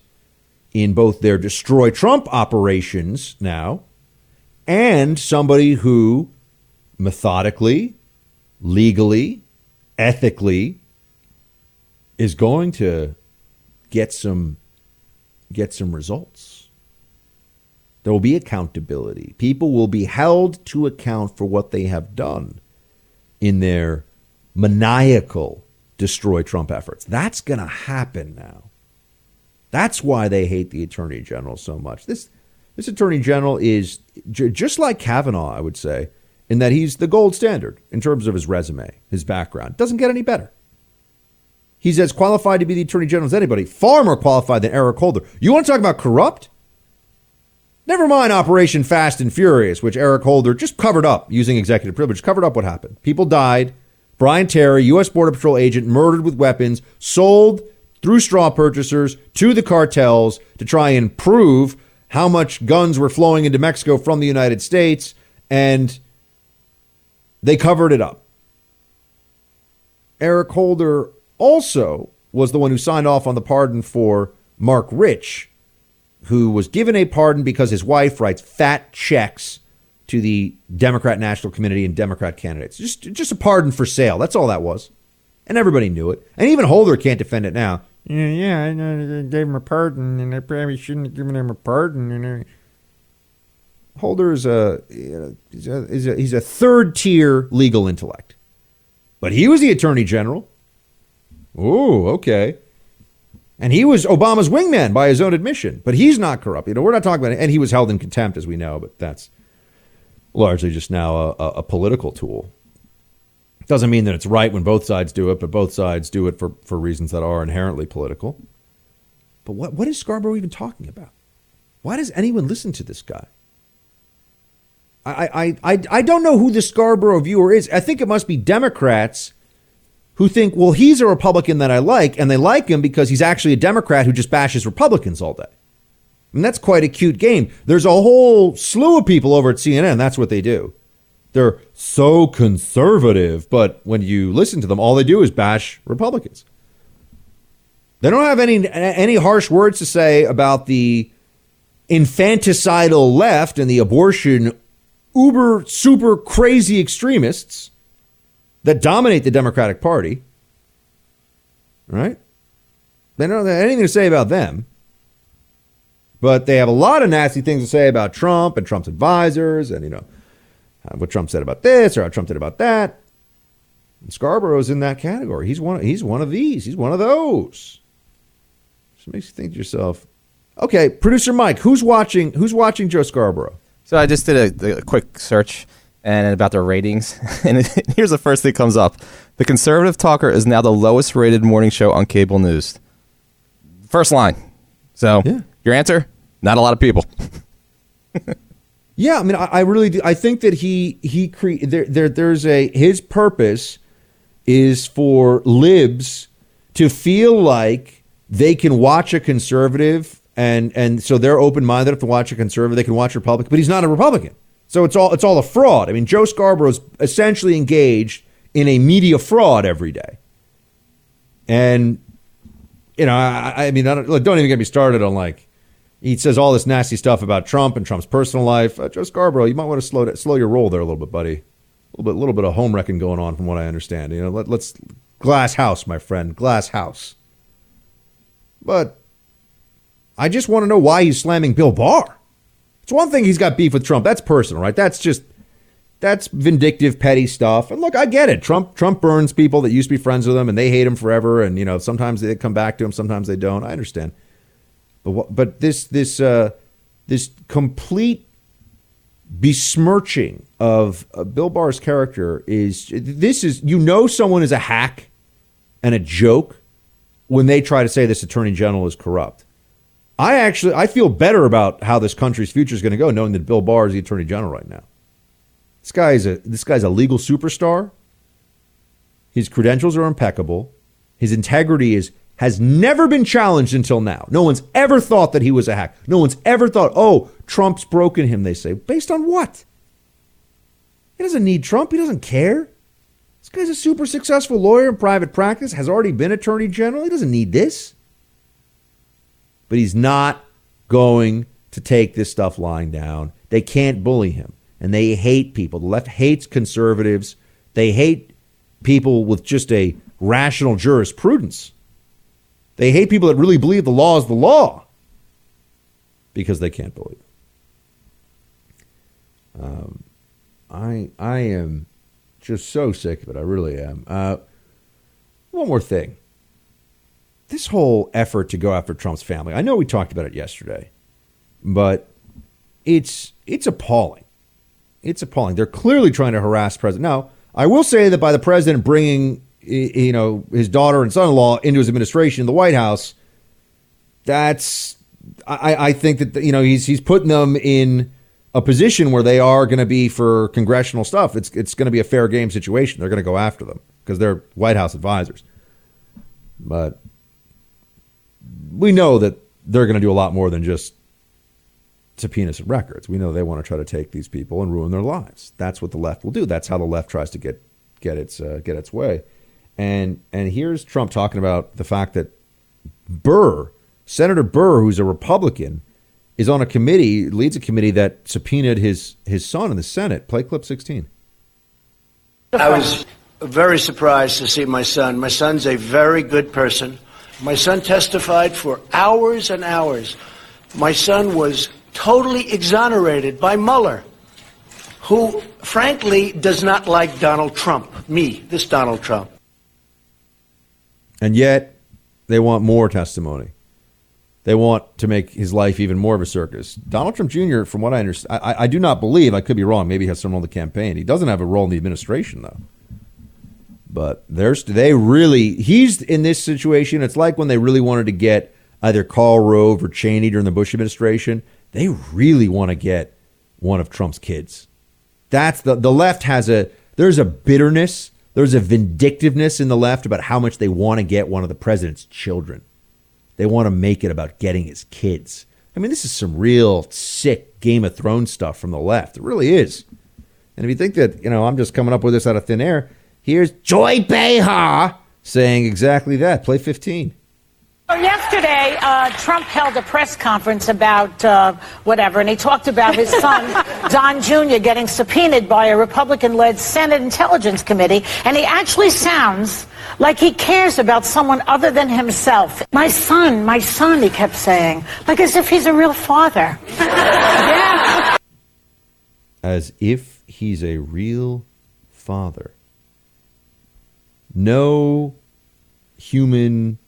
in both their destroy Trump operations now and somebody who methodically, legally, ethically is going to get some results. There will be accountability. People will be held to account for what they have done in their maniacal destroy Trump efforts. That's going to happen now. That's why they hate the attorney general so much. This attorney general is just like Kavanaugh, I would say, in that he's the gold standard in terms of his resume, his background. Doesn't get any better. He's as qualified to be the attorney general as anybody, far more qualified than Eric Holder. You want to talk about corrupt? Never mind Operation Fast and Furious, which Eric Holder just covered up using executive privilege, covered up what happened. People died. Brian Terry, U.S. Border Patrol agent, murdered with weapons, sold through straw purchasers to the cartels to try and prove how much guns were flowing into Mexico from the United States, and they covered it up. Eric Holder also was the one who signed off on the pardon for Mark Rich, who was given a pardon because his wife writes fat checks to the Democrat National Committee and Democrat candidates. Just a pardon for sale. That's all that was. And everybody knew it. And even Holder can't defend it now. Yeah, I know they gave him a pardon, and I probably shouldn't have given him a pardon. Holder is a third-tier legal intellect. But he was the attorney general. Ooh, okay. And he was Obama's wingman by his own admission. But he's not corrupt. We're not talking about it. And he was held in contempt, as we know, but that's largely just now a political tool. Doesn't mean that it's right when both sides do it, but both sides do it for reasons that are inherently political. But what is Scarborough even talking about? Why does anyone listen to this guy? I don't know who the Scarborough viewer is. I think it must be Democrats who think, well, he's a Republican that I like, and they like him because he's actually a Democrat who just bashes Republicans all day. And that's quite a cute game. There's a whole slew of people over at CNN. That's what they do. They're so conservative, but when you listen to them, all they do is bash Republicans. They don't have any harsh words to say about the infanticidal left and the abortion uber, super crazy extremists that dominate the Democratic Party. Right? They don't have anything to say about them. But they have a lot of nasty things to say about Trump and Trump's advisors and, what Trump said about this or how Trump did about that. And Scarborough's in that category. He's one of these. He's one of those. Just makes you think to yourself, okay, producer Mike, who's watching Joe Scarborough? So I just did a quick search and about their ratings. And here's the first thing that comes up. The conservative talker is now the lowest rated morning show on cable news. First line. So yeah. Your answer? Not a lot of people. Yeah, I mean, I really do. I think that his purpose is for libs to feel like they can watch a conservative and so they're open minded enough to watch a conservative. They can watch a Republican, but he's not a Republican. So it's all a fraud. I mean, Joe Scarborough's essentially engaged in a media fraud every day. And don't even get me started on he says all this nasty stuff about Trump and Trump's personal life. Joe Scarborough, you might want to slow your roll there a little bit, buddy. A little bit of home wrecking going on from what I understand. Let's glass house, my friend, glass house. But I just want to know why he's slamming Bill Barr. It's one thing he's got beef with Trump. That's personal, right? That's vindictive, petty stuff. And look, I get it. Trump burns people that used to be friends with him, and they hate him forever. And, sometimes they come back to him. Sometimes they don't. I understand. But this complete besmirching of Bill Barr's character is someone is a hack and a joke when they try to say this attorney general is corrupt. I feel better about how this country's future is going to go knowing that Bill Barr is the attorney general right now. This guy's a legal superstar. His credentials are impeccable. His integrity has never been challenged until now. No one's ever thought that he was a hack. No one's ever thought, oh, Trump's broken him, they say. Based on what? He doesn't need Trump. He doesn't care. This guy's a super successful lawyer in private practice, has already been attorney general. He doesn't need this. But he's not going to take this stuff lying down. They can't bully him. And they hate people. The left hates conservatives. They hate people with just a rational jurisprudence. They hate people that really believe the law is the law because they can't believe it. I am just so sick of it. I really am. One more thing. This whole effort to go after Trump's family, I know we talked about it yesterday, but it's appalling. It's appalling. They're clearly trying to harass President. Now, I will say that by the president bringing his daughter and son-in-law into his administration in the White House, that's, I think that, he's putting them in a position where they are going to be for congressional stuff. It's going to be a fair game situation. They're going to go after them because they're White House advisors. But we know that they're going to do a lot more than just subpoenas and records. We know they want to try to take these people and ruin their lives. That's what the left will do. That's how the left tries to get its way. And here's Trump talking about the fact that Burr, Senator Burr, who's a Republican, is on a committee, leads a committee that subpoenaed his son in the Senate. Play clip 16. I was very surprised to see my son. My son's a very good person. My son testified for hours and hours. My son was totally exonerated by Mueller, who, frankly, does not like Donald Trump. Me, this Donald Trump. And yet they want more testimony. They want to make his life even more of a circus. Donald Trump Jr., from what I understand, I do not believe, I could be wrong, maybe he has some role in the campaign. He doesn't have a role in the administration, though. But he's in this situation. It's like when they really wanted to get either Karl Rove or Cheney during the Bush administration. They really want to get one of Trump's kids. That's the left has there's a bitterness. There's a vindictiveness in the left about how much they want to get one of the president's children. They want to make it about getting his kids. I mean, this is some real sick Game of Thrones stuff from the left. It really is. And if you think that, I'm just coming up with this out of thin air, here's Joy Behar saying exactly that. Play 15. Yesterday, Trump held a press conference about whatever, and he talked about his son, Don Jr., getting subpoenaed by a Republican-led Senate Intelligence Committee, and he actually sounds like he cares about someone other than himself. My son, he kept saying, like as if he's a real father. Yeah. As if he's a real father. No human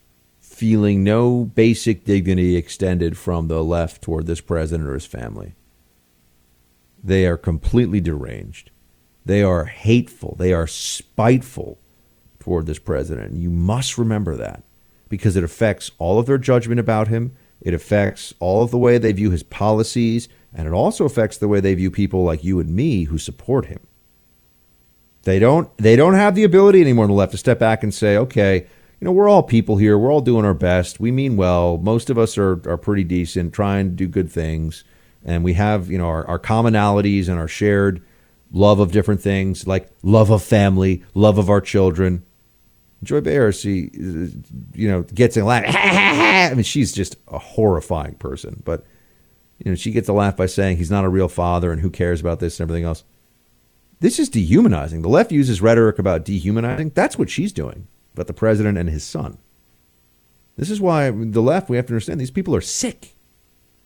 feeling, no basic dignity extended from the left toward this president or his family. They are completely deranged. They are hateful. They are spiteful toward this president. And you must remember that because it affects all of their judgment about him. It affects all of the way they view his policies. And it also affects the way they view people like you and me who support him. They don't have the ability anymore on the left to step back and say, okay, we're all people here. We're all doing our best. We mean well. Most of us are pretty decent, trying to do good things. And we have, our commonalities and our shared love of different things, like love of family, love of our children. Joy Behar, she, gets a laugh. I mean, she's just a horrifying person. But, she gets a laugh by saying he's not a real father and who cares about this and everything else. This is dehumanizing. The left uses rhetoric about dehumanizing. That's what she's doing. But the president and his son. This is why the left, we have to understand, these people are sick.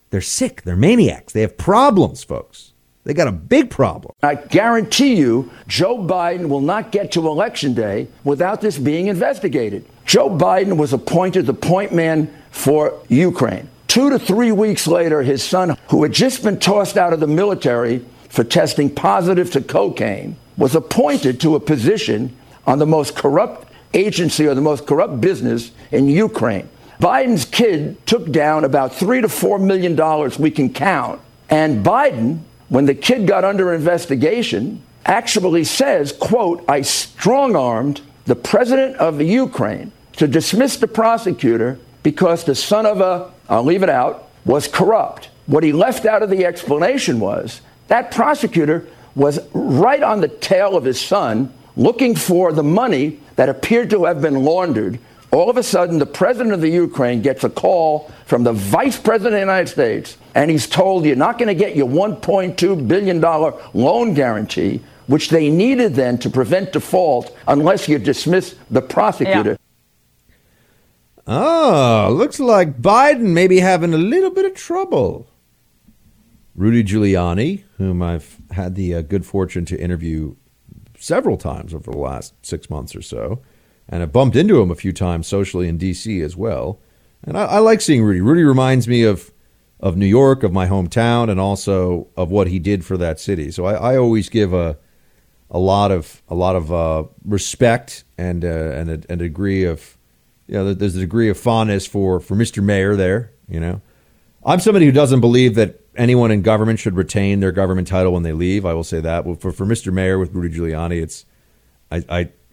They're sick. They're maniacs. They have problems, folks. They got a big problem. I guarantee you, Joe Biden will not get to Election Day without this being investigated. Joe Biden was appointed the point man for Ukraine. 2 to 3 weeks later, his son, who had just been tossed out of the military for testing positive to cocaine, was appointed to a position on the most corrupt agency or the most corrupt business in Ukraine. Biden's kid took down about $3 to $4 million we can count. And Biden, when the kid got under investigation, actually says, quote, I strong-armed the president of Ukraine to dismiss the prosecutor because the son of a, I'll leave it out, was corrupt. What he left out of the explanation was that prosecutor was right on the tail of his son looking for the money that appeared to have been laundered. All of a sudden, the president of the Ukraine gets a call from the vice president of the United States, and he's told you're not going to get your $1.2 billion loan guarantee, which they needed then to prevent default unless you dismiss the prosecutor. Yeah. Oh, looks like Biden may be having a little bit of trouble. Rudy Giuliani, whom I've had the good fortune to interview several times over the last 6 months or so, and I've bumped into him a few times socially in D.C. as well. And I like seeing Rudy. Rudy reminds me of New York, of my hometown, and also of what he did for that city. So I always give a lot of respect and a degree of, you know, there's a degree of fondness for Mr. Mayor there. You know, I'm somebody who doesn't believe that anyone in government should retain their government title when they leave. I will say that. Well, for Mr. Mayor with Rudy Giuliani, it's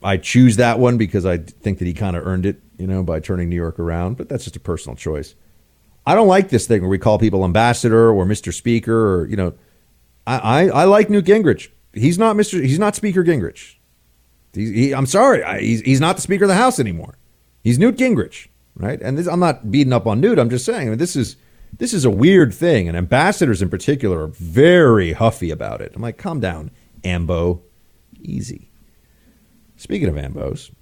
I choose that one because I think that he kind of earned it, you know, by turning New York around. But that's just a personal choice. I don't like this thing where we call people ambassador or Mr. Speaker or, you know, I like Newt Gingrich. He's not Speaker Gingrich. I'm sorry. He's not the Speaker of the House anymore. He's Newt Gingrich. Right. And I'm not beating up on Newt. I'm just saying, I mean, this is a weird thing. And ambassadors in particular are very huffy about it. I'm like, calm down, Ambo. Easy. Speaking of Ambos,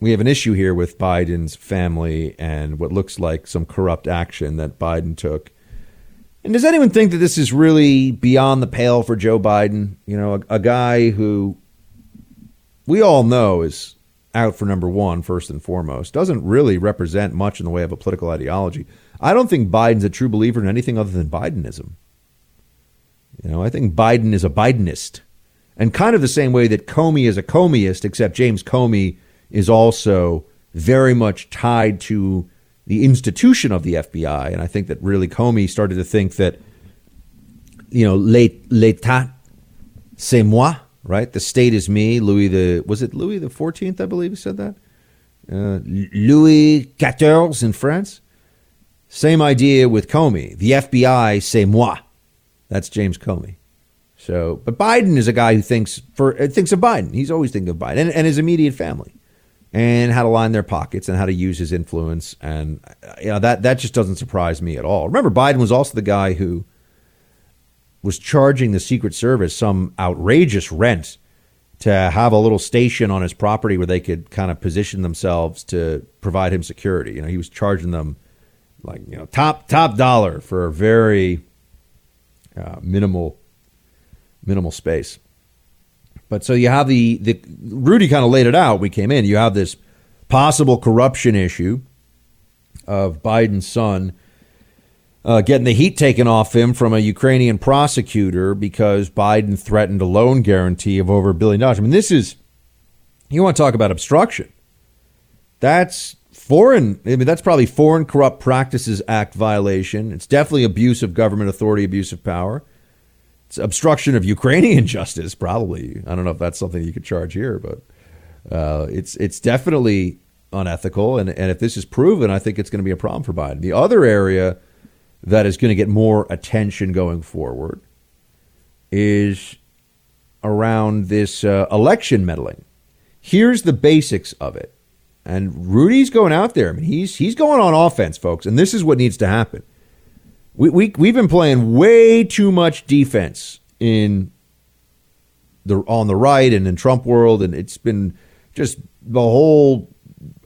we have an issue here with Biden's family and what looks like some corrupt action that Biden took. And does anyone think that this is really beyond the pale for Joe Biden? You know, a guy who we all know is out for number one, first and foremost, doesn't really represent much in the way of a political ideology. I don't think Biden's a true believer in anything other than Bidenism. You know, I think Biden is a Bidenist, and kind of the same way that Comey is a Comeyist, except James Comey is also very much tied to the institution of the FBI. And I think that really Comey started to think that, you know, l'état, c'est moi, right? The state is me. Was it Louis the 14th, I believe, who said that? Louis XIV in France. Same idea with Comey. The FBI, c'est moi. That's James Comey. So, but Biden is a guy who thinks of Biden. He's always thinking of Biden and his immediate family, and how to line their pockets and how to use his influence. And, you know, that just doesn't surprise me at all. Remember, Biden was also the guy who was charging the Secret Service some outrageous rent to have a little station on his property where they could kind of position themselves to provide him security. You know, he was charging them like, you know, top dollar for a very minimal space. But so you have the Rudy kind of laid it out. We came in. You have this possible corruption issue of Biden's son getting the heat taken off him from a Ukrainian prosecutor because Biden threatened a loan guarantee of over $1 billion. I mean, this is, you want to talk about obstruction. That's foreign. I mean, that's probably Foreign Corrupt Practices Act violation. It's definitely abuse of government authority, abuse of power. It's obstruction of Ukrainian justice, probably. I don't know if that's something you could charge here, but it's definitely unethical. And if this is proven, I think it's going to be a problem for Biden. The other area that is going to get more attention going forward is around this election meddling. Here's the basics of it. And Rudy's going out there. I mean, he's going on offense, folks. And this is what needs to happen. We've been playing way too much defense on the right and in Trump world, and it's been just the whole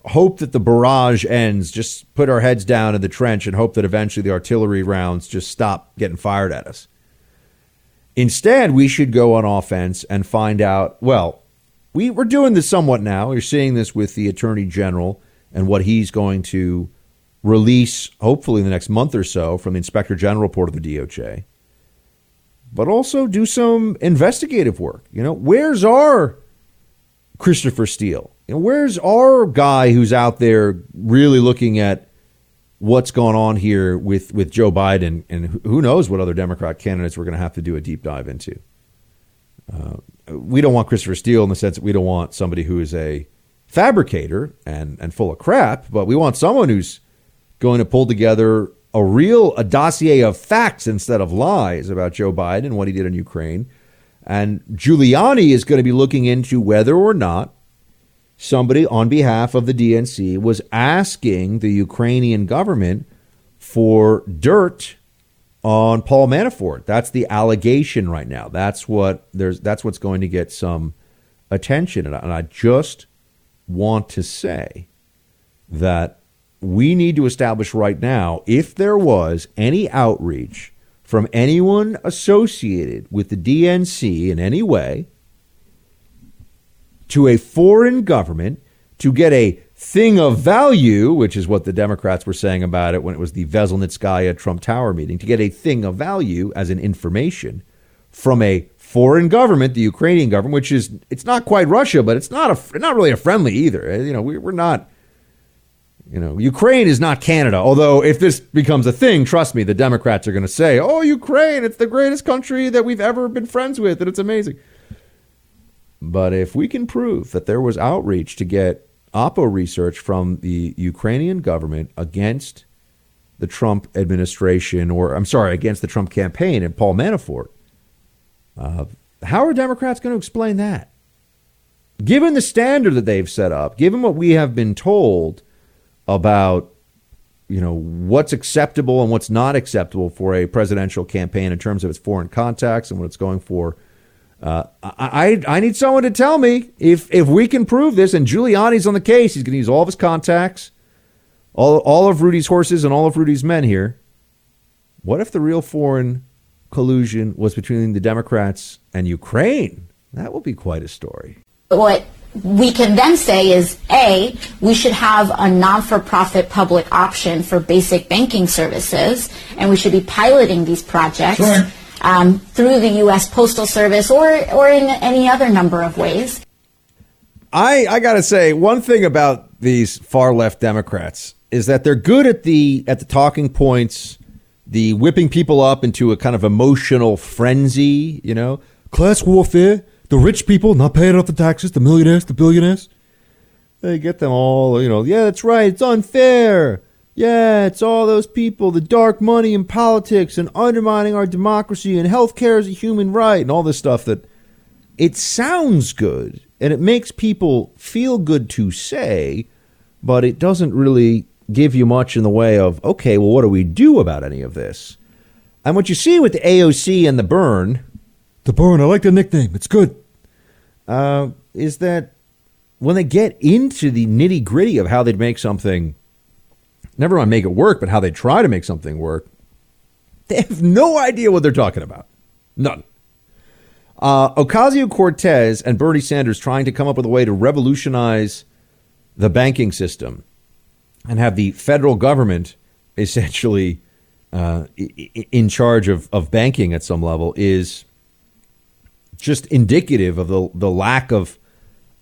hope that the barrage ends, just put our heads down in the trench and hope that eventually the artillery rounds just stop getting fired at us. Instead, we should go on offense and find out, well, we're doing this somewhat now. You're seeing this with the Attorney General and what he's going to release, hopefully in the next month or so, from the Inspector General report of the DOJ, but also do some investigative work. You know, where's our Christopher Steele? You know, where's our guy who's out there really looking at what's going on here with Joe Biden, and who knows what other Democrat candidates we're going to have to do a deep dive into? we don't want Christopher Steele in the sense that we don't want somebody who is a fabricator and full of crap, but we want someone who's going to pull together a dossier of facts instead of lies about Joe Biden and what he did in Ukraine. And Giuliani is going to be looking into whether or not somebody on behalf of the DNC was asking the Ukrainian government for dirt on Paul Manafort. That's the allegation right now. That's what's going to get some attention. And I just want to say that we need to establish right now, if there was any outreach from anyone associated with the DNC in any way to a foreign government to get a thing of value, which is what the Democrats were saying about it when it was the Veselnitskaya Trump Tower meeting, to get a thing of value as an information from a foreign government, the Ukrainian government, which is, it's not quite Russia, but it's not really a friendly either. You know, we're not... You know, Ukraine is not Canada, although if this becomes a thing, trust me, the Democrats are going to say, oh, Ukraine, it's the greatest country that we've ever been friends with, and it's amazing. But if we can prove that there was outreach to get Oppo research from the Ukrainian government against the Trump administration, against the Trump campaign and Paul Manafort, how are Democrats going to explain that? Given the standard that they've set up, given what we have been told about, you know, what's acceptable and what's not acceptable for a presidential campaign in terms of its foreign contacts and what it's going for. I need someone to tell me if we can prove this, and Giuliani's on the case. He's going to use all of his contacts, all of Rudy's horses and all of Rudy's men here. What if the real foreign collusion was between the Democrats and Ukraine? That will be quite a story. What we can then say is, A, we should have a non-for-profit public option for basic banking services, and we should be piloting these projects through the U.S. Postal Service or in any other number of ways. I got to say, one thing about these far-left Democrats is that they're good at the talking points, the whipping people up into a kind of emotional frenzy, you know, class warfare. The rich people not paying off the taxes, the millionaires, the billionaires, they get them all, you know, yeah, that's right, it's unfair. Yeah, it's all those people, the dark money in politics and undermining our democracy and healthcare is a human right and all this stuff that it sounds good and it makes people feel good to say, but it doesn't really give you much in the way of, okay, well, what do we do about any of this? And what you see with the AOC and the burn, I like the nickname, it's good, is that when they get into the nitty gritty of how they'd make something, never mind make it work, but how they try to make something work, they have no idea what they're talking about. None. Ocasio-Cortez and Bernie Sanders trying to come up with a way to revolutionize the banking system and have the federal government essentially in charge of banking at some level is just indicative of the lack of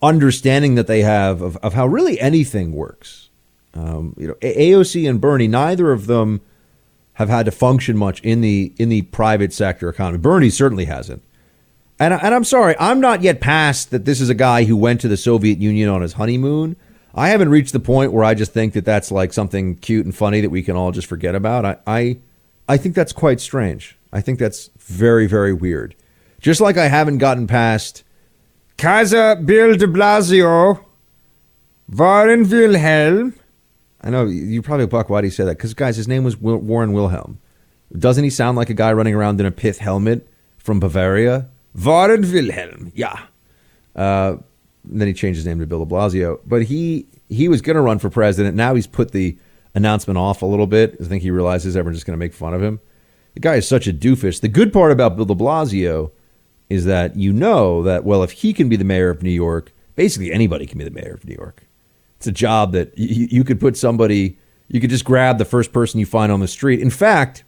understanding that they have of how really anything works. You know, AOC and Bernie, neither of them have had to function much in the private sector economy. Bernie certainly hasn't. And I'm sorry, I'm not yet past that. This is a guy who went to the Soviet Union on his honeymoon. I haven't reached the point where I just think that that's like something cute and funny that we can all just forget about. I think that's quite strange. I think that's very, very weird. Just like I haven't gotten past Kaiser Bill de Blasio, Warren Wilhelm. I know you probably buck, why do you say that? Because, guys, his name was Warren Wilhelm. Doesn't he sound like a guy running around in a pith helmet from Bavaria? Warren Wilhelm, yeah. Then he changed his name to Bill de Blasio. But he was going to run for president. Now he's put the announcement off a little bit. I think he realizes everyone's just going to make fun of him. The guy is such a doofus. The good part about Bill de Blasio is that you know that, well, if he can be the mayor of New York, basically anybody can be the mayor of New York. It's a job that you could put somebody, you could just grab the first person you find on the street. In fact,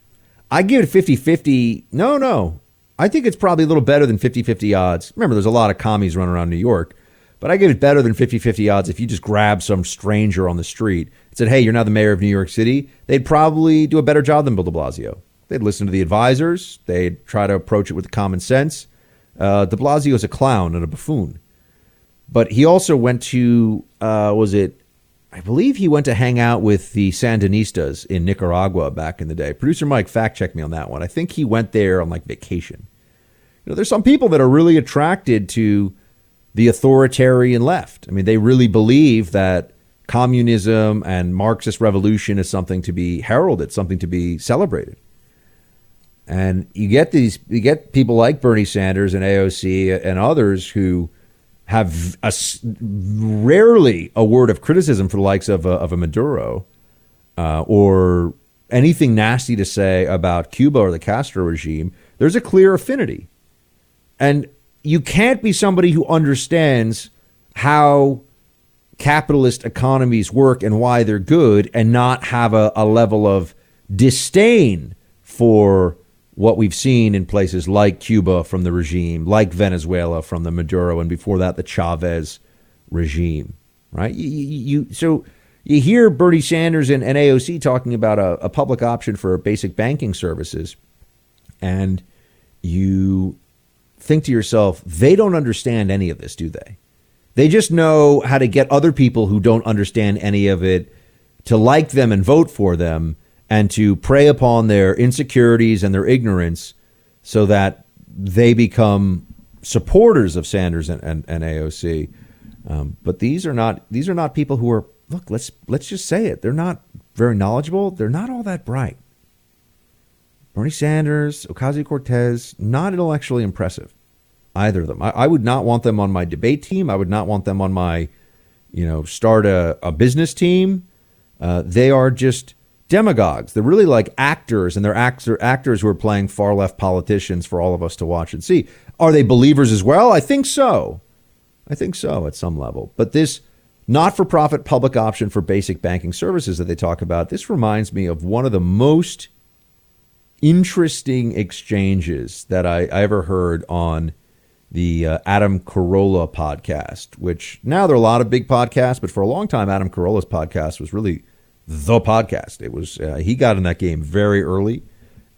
I give it 50-50. No. I think it's probably a little better than 50-50 odds. Remember, there's a lot of commies running around New York, but I give it better than 50-50 odds if you just grab some stranger on the street and said, hey, you're now the mayor of New York City. They'd probably do a better job than Bill de Blasio. They'd listen to the advisors. They'd try to approach it with common sense. De Blasio is a clown and a buffoon. But he also went to, I believe he went to hang out with the Sandinistas in Nicaragua back in the day. Producer Mike, fact check me on that one. I think he went there on like vacation. You know, there's some people that are really attracted to the authoritarian left. I mean, they really believe that communism and Marxist revolution is something to be heralded, something to be celebrated. And you get people like Bernie Sanders and AOC and others who have rarely a word of criticism for the likes of a Maduro or anything nasty to say about Cuba or the Castro regime. There's a clear affinity. And you can't be somebody who understands how capitalist economies work and why they're good and not have a level of disdain for what we've seen in places like Cuba from the regime, like Venezuela from the Maduro, and before that, the Chavez regime, right? So you hear Bernie Sanders and AOC talking about a public option for basic banking services, and you think to yourself, they don't understand any of this, do they? They just know how to get other people who don't understand any of it to like them and vote for them and to prey upon their insecurities and their ignorance so that they become supporters of Sanders and AOC. But these are not people who are, look, let's just say it. They're not very knowledgeable. They're not all that bright. Bernie Sanders, Ocasio-Cortez, not intellectually impressive. Either of them. I would not want them on my debate team. I would not want them on my, start a business team. They are just demagogues. They're really like actors, and they're actors who are playing far left politicians for all of us to watch and see. Are they believers as well? I think so. I think so at some level. But this not-for-profit public option for basic banking services that they talk about, this reminds me of one of the most interesting exchanges that I ever heard on the Adam Carolla podcast, which now there are a lot of big podcasts, but for a long time, Adam Carolla's podcast was really the podcast. It was he got in that game very early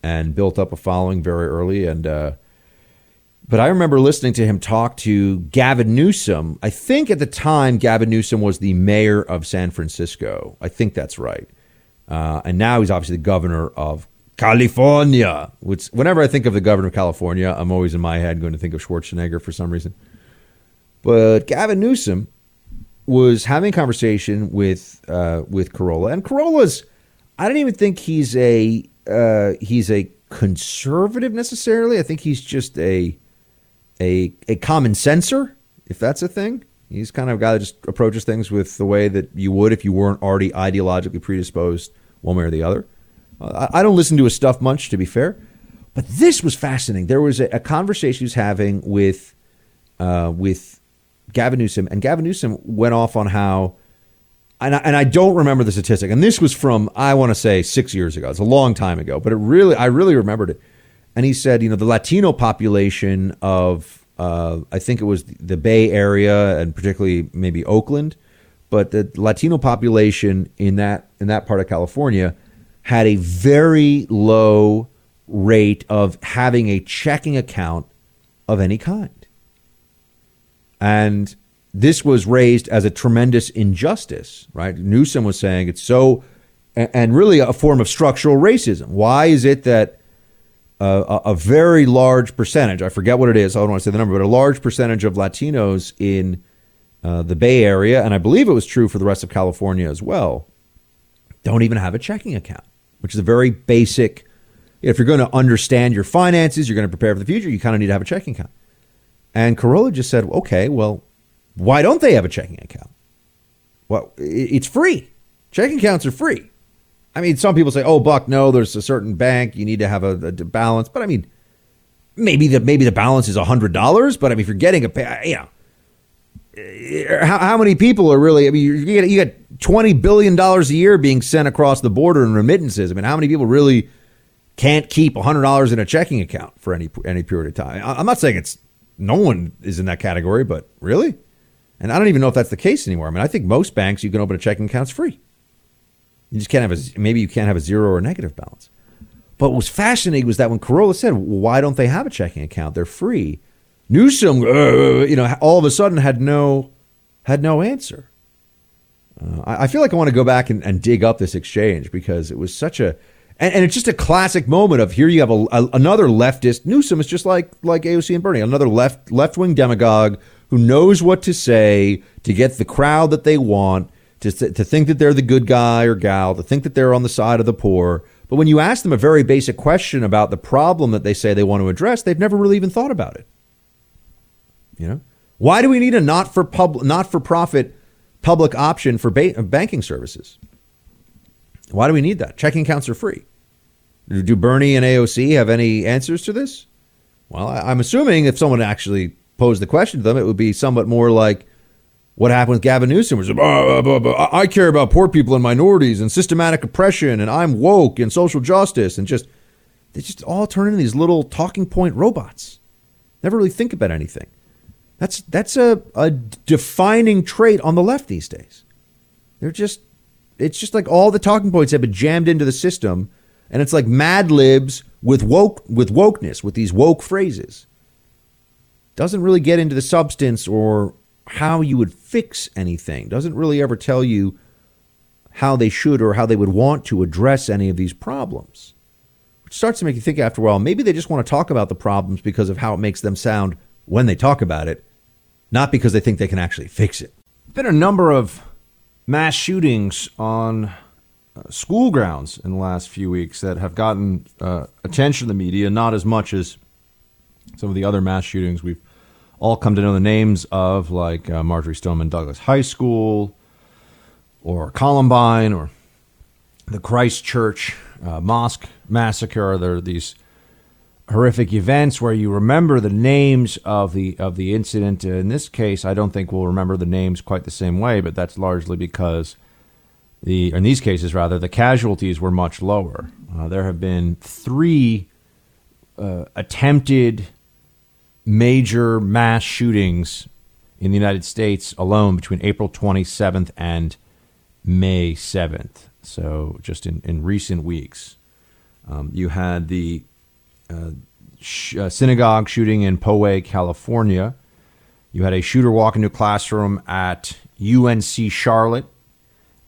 and built up a following very early. And but I remember listening to him talk to Gavin Newsom. I think at the time, Gavin Newsom was the mayor of San Francisco. I think that's right. And now he's obviously the governor of California, which whenever I think of the governor of California, I'm always in my head going to think of Schwarzenegger for some reason. But Gavin Newsom was having a conversation with Carolla, and Carolla's, I don't even think he's a conservative necessarily. I think he's just a common senser, if that's a thing. He's kind of a guy that just approaches things with the way that you would if you weren't already ideologically predisposed one way or the other. I don't listen to his stuff much, to be fair, but this was fascinating. There was a conversation he was having with Gavin Newsom, and Gavin Newsom went off on how, and I don't remember the statistic, and this was from, I want to say, 6 years ago. It's a long time ago, but I really remembered it. And he said, the Latino population of, I think it was the Bay Area and particularly maybe Oakland, but the Latino population in that part of California had a very low rate of having a checking account of any kind. And this was raised as a tremendous injustice, right? Newsom was saying it's so, and really a form of structural racism. Why is it that a very large percentage, I forget what it is, I don't want to say the number, but a large percentage of Latinos in the Bay Area, and I believe it was true for the rest of California as well, don't even have a checking account? Which is a very basic, if you're going to understand your finances, you're going to prepare for the future, you kind of need to have a checking account. And Carolla just said, okay, well, why don't they have a checking account? Well, it's free. Checking accounts are free. I mean, some people say, oh, Buck, no, there's a certain bank, you need to have a balance. But I mean, maybe the balance is $100, but I mean, if you're getting how many people are really, I mean, you got $20 billion a year being sent across the border in remittances. I mean, how many people really can't keep $100 in a checking account for any period of time? I'm not saying it's, no one is in that category, but really? And I don't even know if that's the case anymore. I mean, I think most banks, you can open a checking account, it's free. You just can't have maybe you can't have a zero or a negative balance. But what was fascinating was that when Carolla said, well, why don't they have a checking account? They're free. Newsom, all of a sudden had no answer. I feel like I want to go back and dig up this exchange because it was such a, and it's just a classic moment of here you have another leftist. Newsom is just like AOC and Bernie, another left-wing demagogue who knows what to say to get the crowd that they want, to think that they're the good guy or gal, to think that they're on the side of the poor. But when you ask them a very basic question about the problem that they say they want to address, they've never really even thought about it. You know, why do we need a not-for-profit public option for banking services? Why do we need that? Checking accounts are free. Do Bernie and AOC have any answers to this? Well, I'm assuming if someone actually posed the question to them, it would be somewhat more like what happened with Gavin Newsom. Was, I care about poor people and minorities and systematic oppression, and I'm woke and social justice, and they all turn into these little talking point robots. Never really think about anything. That's a defining trait on the left these days. It's just like all the talking points have been jammed into the system, and it's like Mad Libs with wokeness, with these woke phrases. Doesn't really get into the substance or how you would fix anything. Doesn't really ever tell you how they should or how they would want to address any of these problems. Which starts to make you think after a while, maybe they just want to talk about the problems because of how it makes them sound when they talk about it, not because they think they can actually fix it. There's been a number of mass shootings on school grounds in the last few weeks that have gotten attention to the media, not as much as some of the other mass shootings we've all come to know the names of, like Marjory Stoneman Douglas High School or Columbine or the Christchurch Mosque Massacre. There are these horrific events where you remember the names of the incident. In this case, I don't think we'll remember the names quite the same way, but that's largely because in these cases, the casualties were much lower. There have been three attempted major mass shootings in the United States alone between April 27th and May 7th. So just in recent weeks, you had the synagogue shooting in Poway, California. You had a shooter walk into a classroom at UNC Charlotte,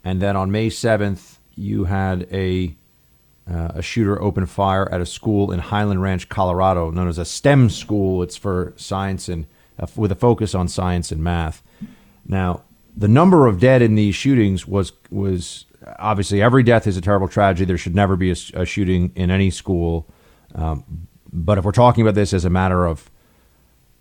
and then on May 7th, you had a shooter open fire at a school in Highland Ranch, Colorado, known as a STEM school. It's for science and with a focus on science and math. Now, the number of dead in these shootings was obviously every death is a terrible tragedy. There should never be a shooting in any school. But if we're talking about this as a matter of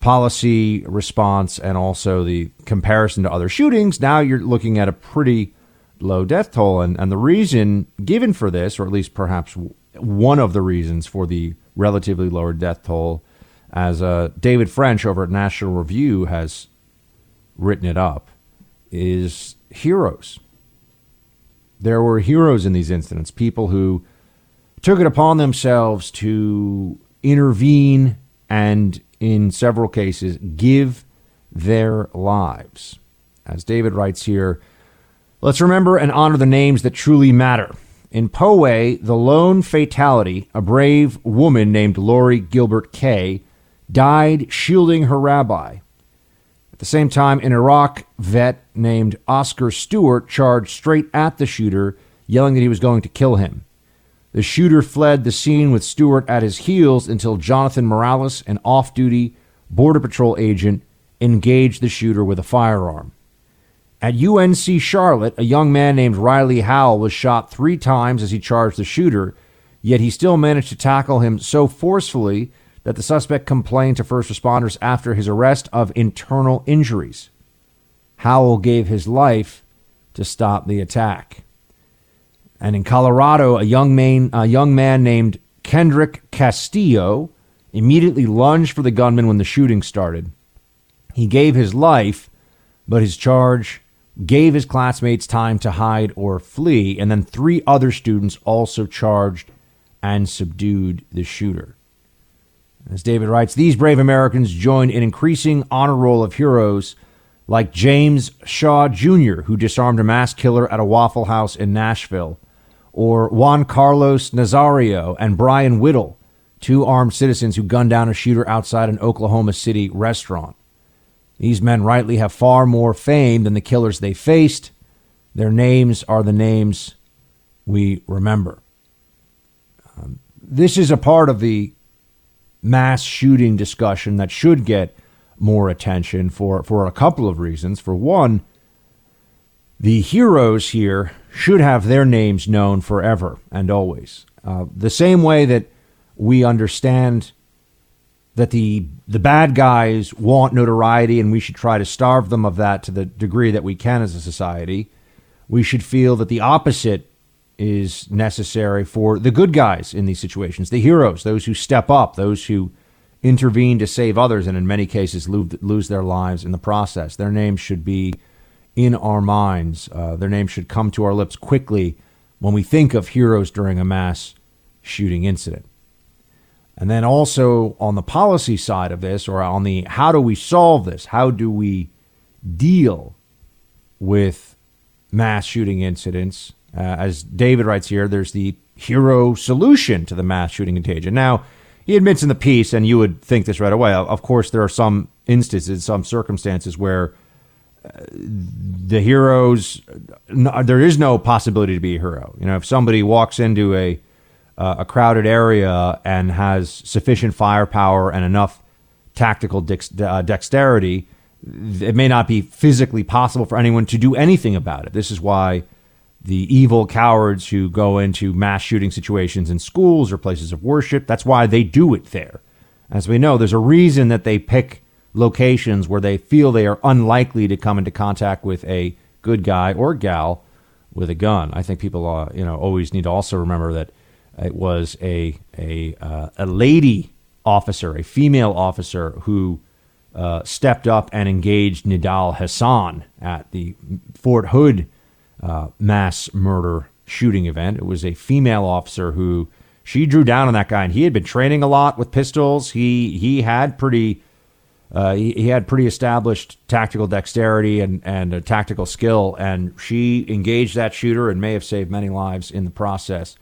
policy response and also the comparison to other shootings, now you're looking at a pretty low death toll. And the reason given for this, or at least perhaps one of the reasons for the relatively lower death toll, as David French over at National Review has written it up, is heroes. There were heroes in these incidents, people who took it upon themselves to intervene and, in several cases, give their lives. As David writes here, let's remember and honor the names that truly matter. In Poway, the lone fatality, a brave woman named Lori Gilbert Kay, died shielding her rabbi. At the same time, an Iraq vet named Oscar Stewart charged straight at the shooter, yelling that he was going to kill him. The shooter fled the scene with Stewart at his heels until Jonathan Morales, an off-duty Border Patrol agent, engaged the shooter with a firearm. At UNC Charlotte, a young man named Riley Howell was shot 3 times as he charged the shooter, yet he still managed to tackle him so forcefully that the suspect complained to first responders after his arrest of internal injuries. Howell gave his life to stop the attack. And in Colorado, a young man named Kendrick Castillo immediately lunged for the gunman when the shooting started. He gave his life, but his charge gave his classmates time to hide or flee. And then 3 other students also charged and subdued the shooter. As David writes, these brave Americans joined an increasing honor roll of heroes like James Shaw Jr., who disarmed a mass killer at a Waffle House in Nashville, or Juan Carlos Nazario and Brian Whittle, two armed citizens who gunned down a shooter outside an Oklahoma City restaurant. These men rightly have far more fame than the killers they faced. Their names are the names we remember. This is a part of the mass shooting discussion that should get more attention for a couple of reasons. For one, the heroes here should have their names known forever and always. The same way that we understand that the bad guys want notoriety and we should try to starve them of that to the degree that we can as a society, we should feel that the opposite is necessary for the good guys in these situations, the heroes, those who step up, those who intervene to save others, and in many cases lose their lives in the process. Their names should be in our minds. Their names should come to our lips quickly when we think of heroes during a mass shooting incident. And then also on the policy side of this, or on the how do we solve this? How do we deal with mass shooting incidents? As David writes here, there's the hero solution to the mass shooting contagion. Now, he admits in the piece, and you would think this right away, of course, there are some instances, some circumstances where the heroes, there is no possibility to be a hero. You know, if somebody walks into a crowded area and has sufficient firepower and enough tactical dexterity, it may not be physically possible for anyone to do anything about it. This is why the evil cowards who go into mass shooting situations in schools or places of worship, that's why they do it there. As we know, there's a reason that they pick locations where they feel they are unlikely to come into contact with a good guy or gal with a gun. I think people always need to also remember that it was a lady officer, a female officer, who stepped up and engaged Nidal Hassan at the Fort Hood mass murder shooting event. It was a female officer who she drew down on that guy, and he had been training a lot with pistols. He had pretty established tactical dexterity and a tactical skill, and she engaged that shooter and may have saved many lives in the process.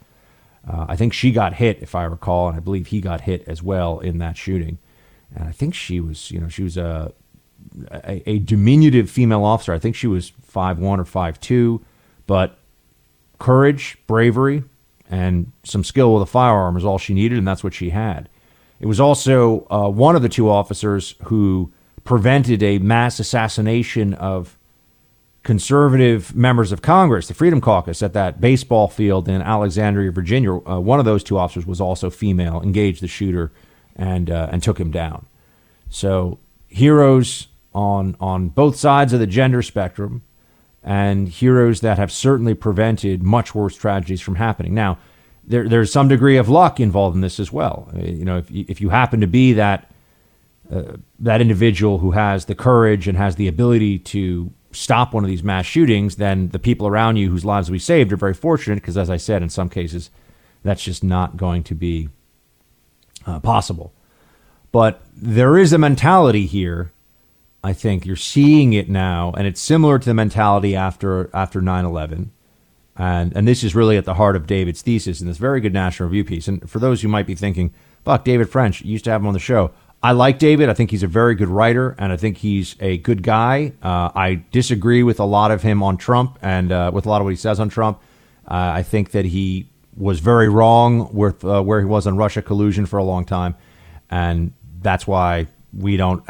I think she got hit, if I recall, and I believe he got hit as well in that shooting. And I think she was a diminutive female officer. I think she was 5'1 or 5'2, but courage, bravery, and some skill with a firearm is all she needed, and that's what she had. It was also one of the two officers who prevented a mass assassination of conservative members of Congress, the Freedom Caucus, at that baseball field in Alexandria, Virginia. One of those two officers was also female, engaged the shooter, and took him down. So heroes on both sides of the gender spectrum, and heroes that have certainly prevented much worse tragedies from happening. Now, there's some degree of luck involved in this as well. You know, if you happen to be that individual who has the courage and has the ability to stop one of these mass shootings, then the people around you whose lives we saved are very fortunate, because, as I said, in some cases, that's just not going to be possible. But there is a mentality here. I think you're seeing it now, and it's similar to the mentality after 9/11. And this is really at the heart of David's thesis in this very good National Review piece. And for those who might be thinking, fuck, David French, you used to have him on the show. I like David. I think he's a very good writer, and I think he's a good guy. I disagree with a lot of him on Trump and with a lot of what he says on Trump. I think that he was very wrong with where he was on Russia collusion for a long time. And that's why we don't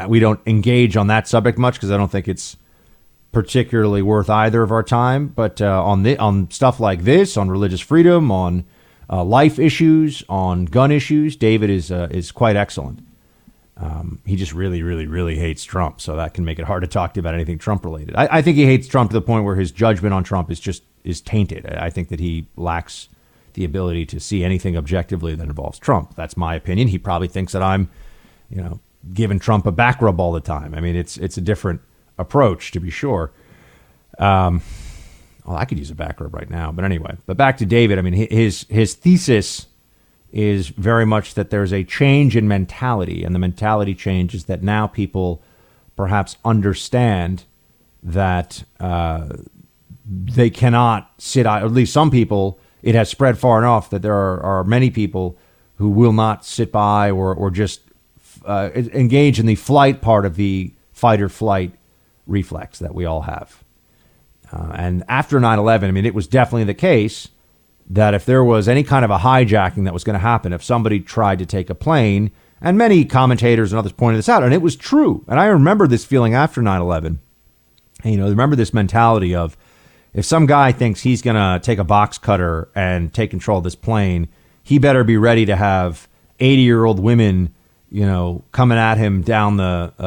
engage on that subject much, because I don't think it's particularly worth either of our time. But on stuff like this, on religious freedom, on life issues, on gun issues, David is quite excellent. He just really, really, really hates Trump, so that can make it hard to talk to you about anything Trump related. I think he hates Trump to the point where his judgment on Trump is tainted. I think that he lacks the ability to see anything objectively that involves Trump. That's my opinion. He probably thinks that I'm, giving Trump a back rub all the time. I mean, it's a different approach, to be sure. Well, I could use a back rub right now, but anyway. But back to David. I mean, his thesis is very much that there's a change in mentality, and the mentality change is that now people perhaps understand that they cannot sit, or at least some people, it has spread far enough that there are many people who will not sit by or just engage in the flight part of the fight or flight reflex that we all have. And after 9/11, I mean, it was definitely the case that if there was any kind of a hijacking that was going to happen, if somebody tried to take a plane, and many commentators and others pointed this out, and it was true. And I remember this feeling after 9/11. You know, remember this mentality of if some guy thinks he's going to take a box cutter and take control of this plane, he better be ready to have 80-year-old women, you know, coming at him down the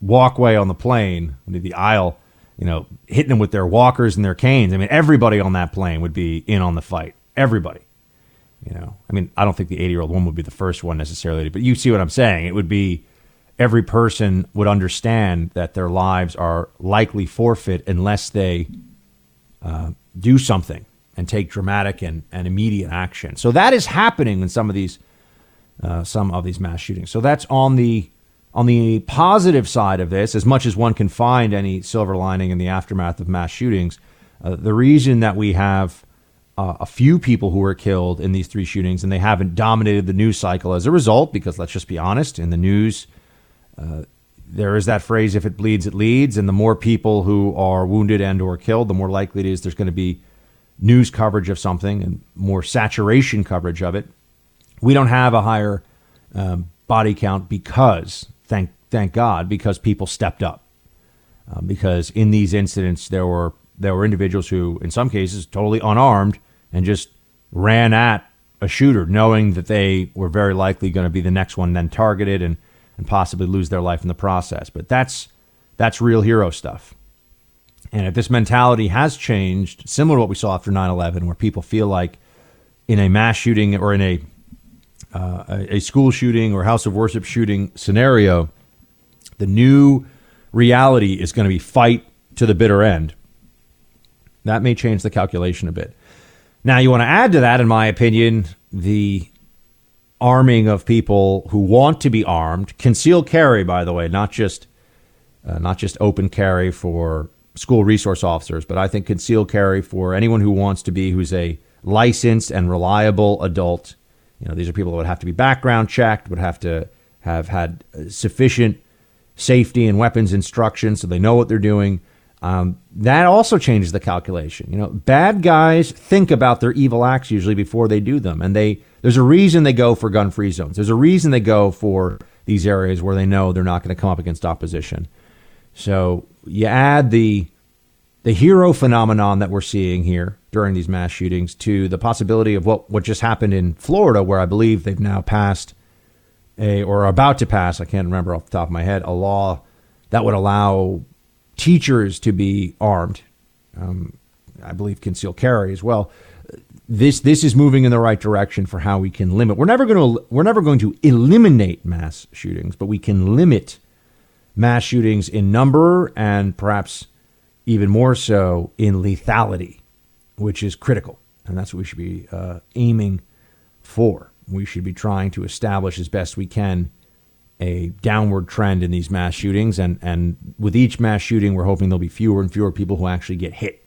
walkway on the plane, the aisle, you know, hitting them with their walkers and their canes. I mean, everybody on that plane would be in on the fight. Everybody. You know, I mean, I don't think the 80-year-old woman would be the first one necessarily, but you see what I'm saying. It would be every person would understand that their lives are likely forfeit unless they do something and take dramatic and immediate action. So that is happening in some of these mass shootings. So that's on the positive side of this, as much as one can find any silver lining in the aftermath of mass shootings. The reason that we have a few people who were killed in these three shootings and they haven't dominated the news cycle as a result, because let's just be honest, in the news, there is that phrase, if it bleeds, it leads. And the more people who are wounded and or killed, the more likely it is there's going to be news coverage of something and more saturation coverage of it. We don't have a higher body count because, thank God, because people stepped up. Because in these incidents, there were individuals who, in some cases, totally unarmed and just ran at a shooter, knowing that they were very likely going to be the next one then targeted and possibly lose their life in the process. But that's real hero stuff. And if this mentality has changed, similar to what we saw after 9/11, where people feel like in a mass shooting or in a school shooting or house of worship shooting scenario, the new reality is going to be fight to the bitter end. That may change the calculation a bit. Now, you want to add to that, in my opinion, the arming of people who want to be armed. Concealed carry, by the way, not just open carry for school resource officers, but I think concealed carry for anyone who wants to be, who's a licensed and reliable adult. You know, these are people that would have to be background checked, would have to have had sufficient safety and weapons instruction so they know what they're doing. That also changes the calculation. You know, bad guys think about their evil acts usually before they do them. And there's a reason they go for gun-free zones. There's a reason they go for these areas where they know they're not going to come up against opposition. So you add the hero phenomenon that we're seeing here during these mass shootings to the possibility of what just happened in Florida, where I believe they've now passed or are about to pass, I can't remember off the top of my head, a law that would allow teachers to be armed. I believe concealed carry as well. This is moving in the right direction for how we can limit. We're never going to eliminate mass shootings, but we can limit mass shootings in number and perhaps even more so in lethality, which is critical. And that's what we should be aiming for. We should be trying to establish as best we can a downward trend in these mass shootings. And with each mass shooting, we're hoping there'll be fewer and fewer people who actually get hit.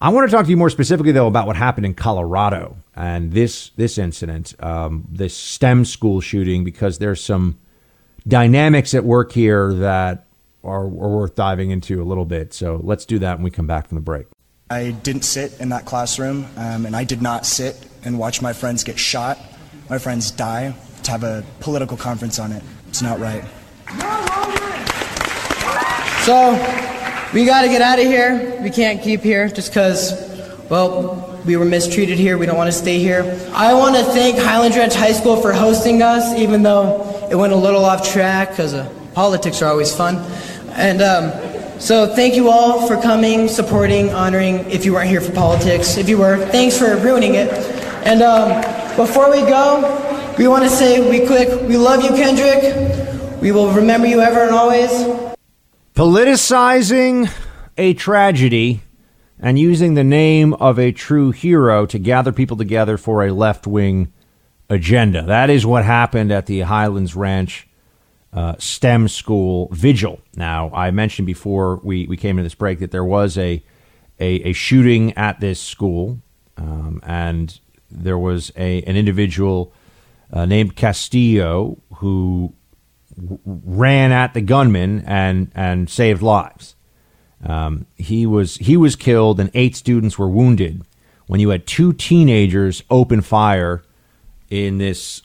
I want to talk to you more specifically, though, about what happened in Colorado and this incident, this STEM school shooting, because there's some dynamics at work here that are worth diving into a little bit. So let's do that when we come back from the break. I didn't sit in that classroom, and I did not sit and watch my friends get shot, my friends die, to have a political conference on it. It's not right. So we got to get out of here. We can't keep here just because, well, we were mistreated here. We don't want to stay here. I want to thank Highland Ranch High School for hosting us, even though it went a little off track because politics are always fun. And so thank you all for coming, supporting, honoring. If you weren't here for politics, if you were, thanks for ruining it. And before we go, we want to say we love you, Kendrick. We will remember you ever and always. Politicizing a tragedy and using the name of a true hero to gather people together for a left-wing agenda. That is what happened at the Highlands Ranch STEM school vigil. Now, I mentioned before we came to this break that there was a shooting at this school, and there was an individual named Castillo who ran at the gunman and saved lives. He was killed and 8 students were wounded when you had 2 teenagers open fire in this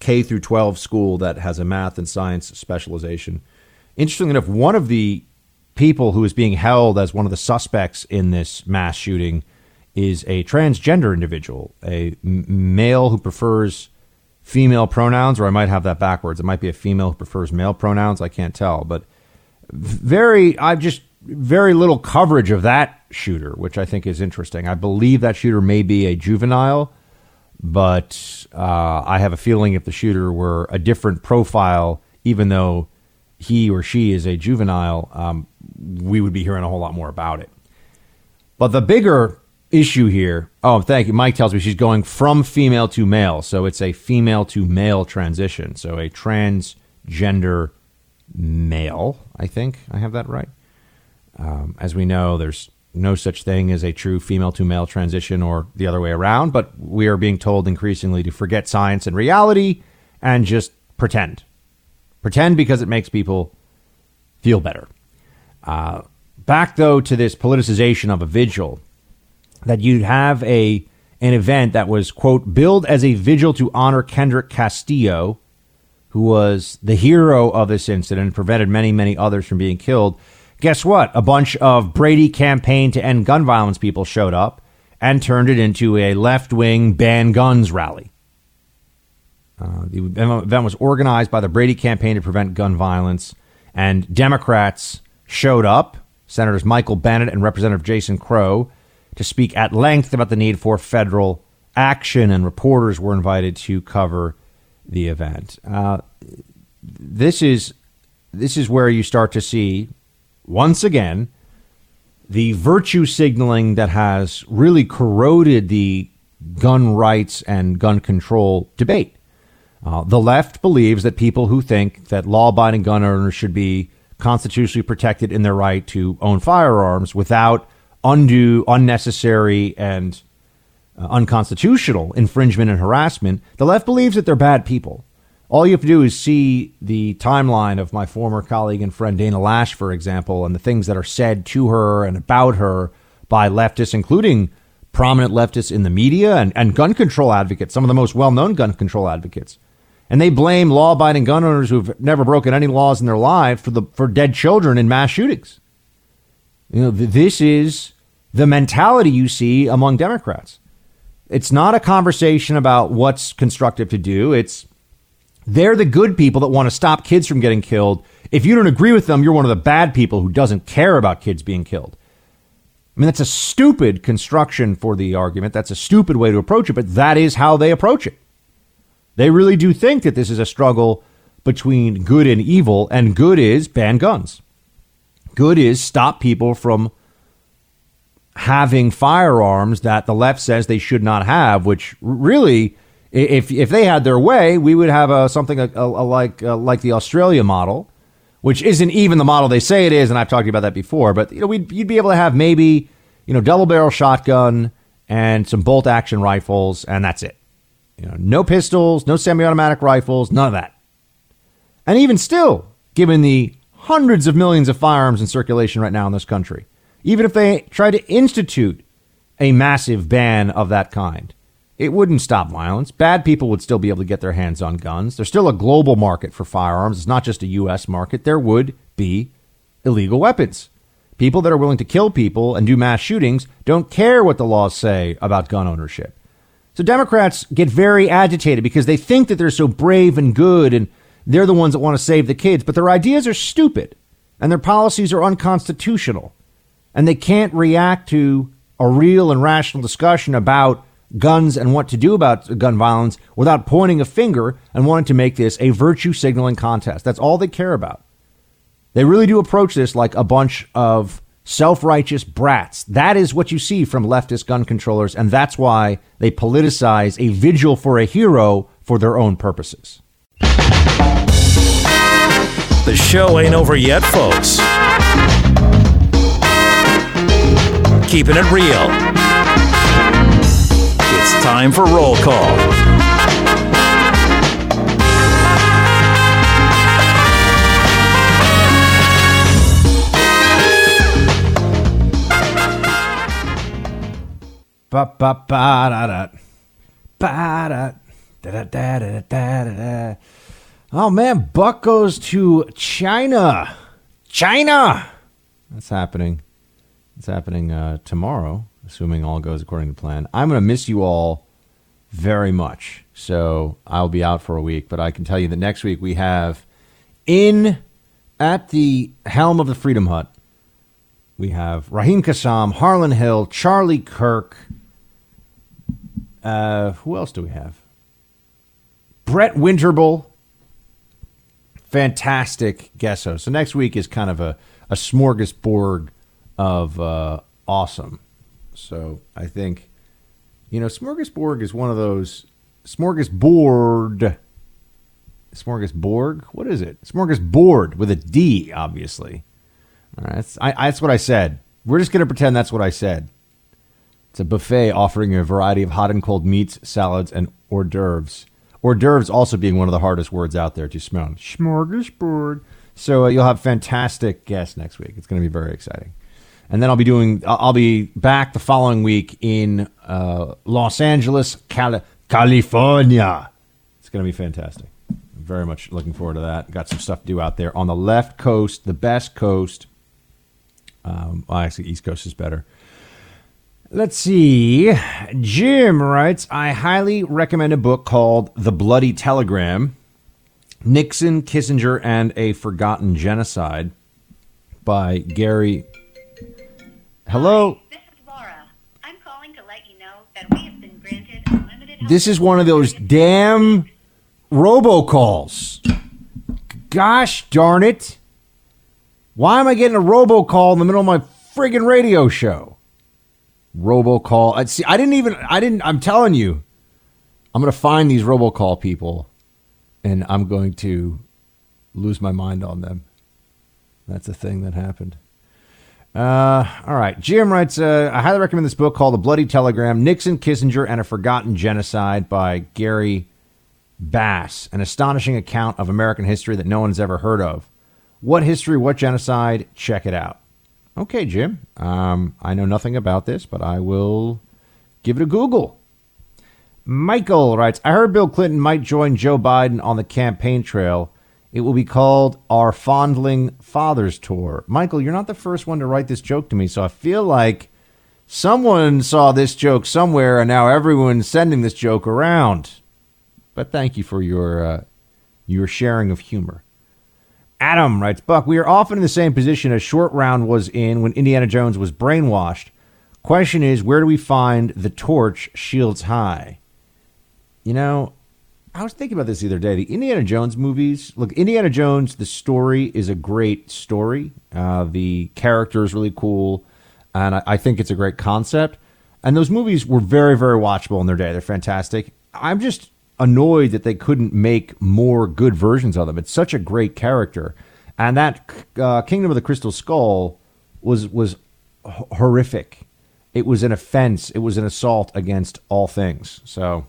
K through 12 school that has a math and science specialization. Interestingly enough, one of the people who is being held as one of the suspects in this mass shooting is a transgender individual, a male who prefers female pronouns, or I might have that backwards. It might be a female who prefers male pronouns. I can't tell, but very little coverage of that shooter, which I think is interesting. I believe that shooter may be a juvenile, but I have a feeling if the shooter were a different profile, even though he or she is a juvenile, we would be hearing a whole lot more about it. But the bigger issue here, oh, thank you. Mike tells me she's going from female to male. So it's a female to male transition. So a transgender male, I think I have that right. As we know, there's no such thing as a true female to male transition or the other way around, but we are being told increasingly to forget science and reality and just pretend. Pretend because it makes people feel better. Back, though, to this politicization of a vigil, that you'd have an event that was, quote, billed as a vigil to honor Kendrick Castillo, who was the hero of this incident and prevented many, many others from being killed. Guess what? A bunch of Brady campaign to end gun violence people showed up and turned it into a left-wing ban guns rally. The event was organized by the Brady campaign to prevent gun violence, and Democrats showed up, Senators Michael Bennet and Representative Jason Crow, to speak at length about the need for federal action, and reporters were invited to cover the event. This is where you start to see, once again, the virtue signaling that has really corroded the gun rights and gun control debate. The left believes that people who think that law-abiding gun owners should be constitutionally protected in their right to own firearms without undue, unnecessary, and unconstitutional infringement and harassment, the left believes that they're bad people. All you have to do is see the timeline of my former colleague and friend Dana Lash, for example, and the things that are said to her and about her by leftists, including prominent leftists in the media and gun control advocates, some of the most well-known gun control advocates. And they blame law-abiding gun owners who've never broken any laws in their life for dead children in mass shootings. You know, this is the mentality you see among Democrats. It's not a conversation about what's constructive to do. It's they're the good people that want to stop kids from getting killed. If you don't agree with them, you're one of the bad people who doesn't care about kids being killed. I mean, that's a stupid construction for the argument. That's a stupid way to approach it, but that is how they approach it. They really do think that this is a struggle between good and evil, and good is ban guns. Good is stop people from having firearms that the left says they should not have, which really, If they had their way, we would have something like the Australia model, which isn't even the model they say it is. And I've talked about that before. But, you know, you'd be able to have maybe, you know, double barrel shotgun and some bolt action rifles. And that's it. You know, no pistols, no semi-automatic rifles, none of that. And even still, given the hundreds of millions of firearms in circulation right now in this country, even if they tried to institute a massive ban of that kind, it wouldn't stop violence. Bad people would still be able to get their hands on guns. There's still a global market for firearms. It's not just a U.S. market. There would be illegal weapons. People that are willing to kill people and do mass shootings don't care what the laws say about gun ownership. So Democrats get very agitated because they think that they're so brave and good and they're the ones that want to save the kids. But their ideas are stupid and their policies are unconstitutional. And they can't react to a real and rational discussion about guns and what to do about gun violence without pointing a finger and wanting to make this a virtue signaling contest. That's all they care about. They really do approach this like a bunch of self-righteous brats. That is what you see from leftist gun controllers. And that's why they politicize a vigil for a hero for their own purposes. The show ain't over yet, folks. Keeping it real. time for Roll Call. Ba ba ba da da ba da da da da da da da. Oh man, Buck goes to China. China. That's happening. It's happening tomorrow, assuming all goes according to plan. I'm going to miss you all very much, so I'll be out for a week. But I can tell you that next week we have at the helm of the Freedom Hut, we have Raheem Kassam, Harlan Hill, Charlie Kirk. Who else do we have? Brett Winterbull. Fantastic guest host. So next week is kind of a smorgasbord of awesome. So I think, smorgasbord is one of those. Smorgasbord? What is it? Smorgasbord with a D, obviously. All right, that's what I said. We're just going to pretend that's what I said. It's a buffet offering a variety of hot and cold meats, salads, and hors d'oeuvres. Hors d'oeuvres also being one of the hardest words out there to smell. Smorgasbord. So you'll have fantastic guests next week. It's going to be very exciting. And then I'll be back the following week in Los Angeles, California. It's going to be fantastic. I'm very much looking forward to that. Got some stuff to do out there on the left coast, the best coast. Actually, East Coast is better. Let's see. Jim writes, I highly recommend a book called The Bloody Telegram, Nixon, Kissinger, and a Forgotten Genocide by Gary. Hello? Hi, this is Laura. I'm calling to let you know that we have been granted unlimited... This is one of those damn robocalls. Gosh darn it. Why am I getting a robocall in the middle of my friggin' radio show? Robocall. I'm telling you, I'm going to find these robocall people and I'm going to lose my mind on them. That's a thing that happened. All right. Jim writes, I highly recommend this book called The Bloody Telegram, Nixon, Kissinger, and a Forgotten Genocide by Gary Bass, an astonishing account of American history that no one's ever heard of. What history? What genocide? Check it out. Okay, Jim. I know nothing about this, but I will give it a Google. Michael writes, I heard Bill Clinton might join Joe Biden on the campaign trail. It will be called Our Fondling Fathers Tour. Michael, you're not the first one to write this joke to me, so I feel like someone saw this joke somewhere, and now everyone's sending this joke around. But thank you for your sharing of humor. Adam writes, Buck, we are often in the same position as Short Round was in when Indiana Jones was brainwashed. Question is, where do we find the torch shields high? I was thinking about this the other day. The Indiana Jones movies. Look, Indiana Jones, the story is a great story. The character is really cool. And I think it's a great concept. And those movies were very, very watchable in their day. They're fantastic. I'm just annoyed that they couldn't make more good versions of them. It's such a great character. And that Kingdom of the Crystal Skull was horrific. It was an offense. It was an assault against all things. So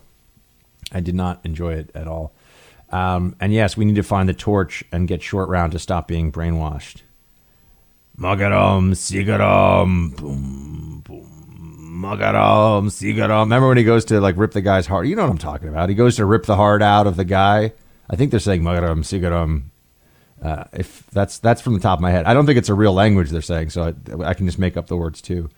I did not enjoy it at all. And yes, we need to find the torch and get Short Round to stop being brainwashed. Magaram, sigaram, boom, boom. Remember when he goes to rip the guy's heart? You know what I'm talking about. He goes to rip the heart out of the guy. I think they're saying Magaram Sigaram. If that's from the top of my head. I don't think it's a real language they're saying, so I can just make up the words too.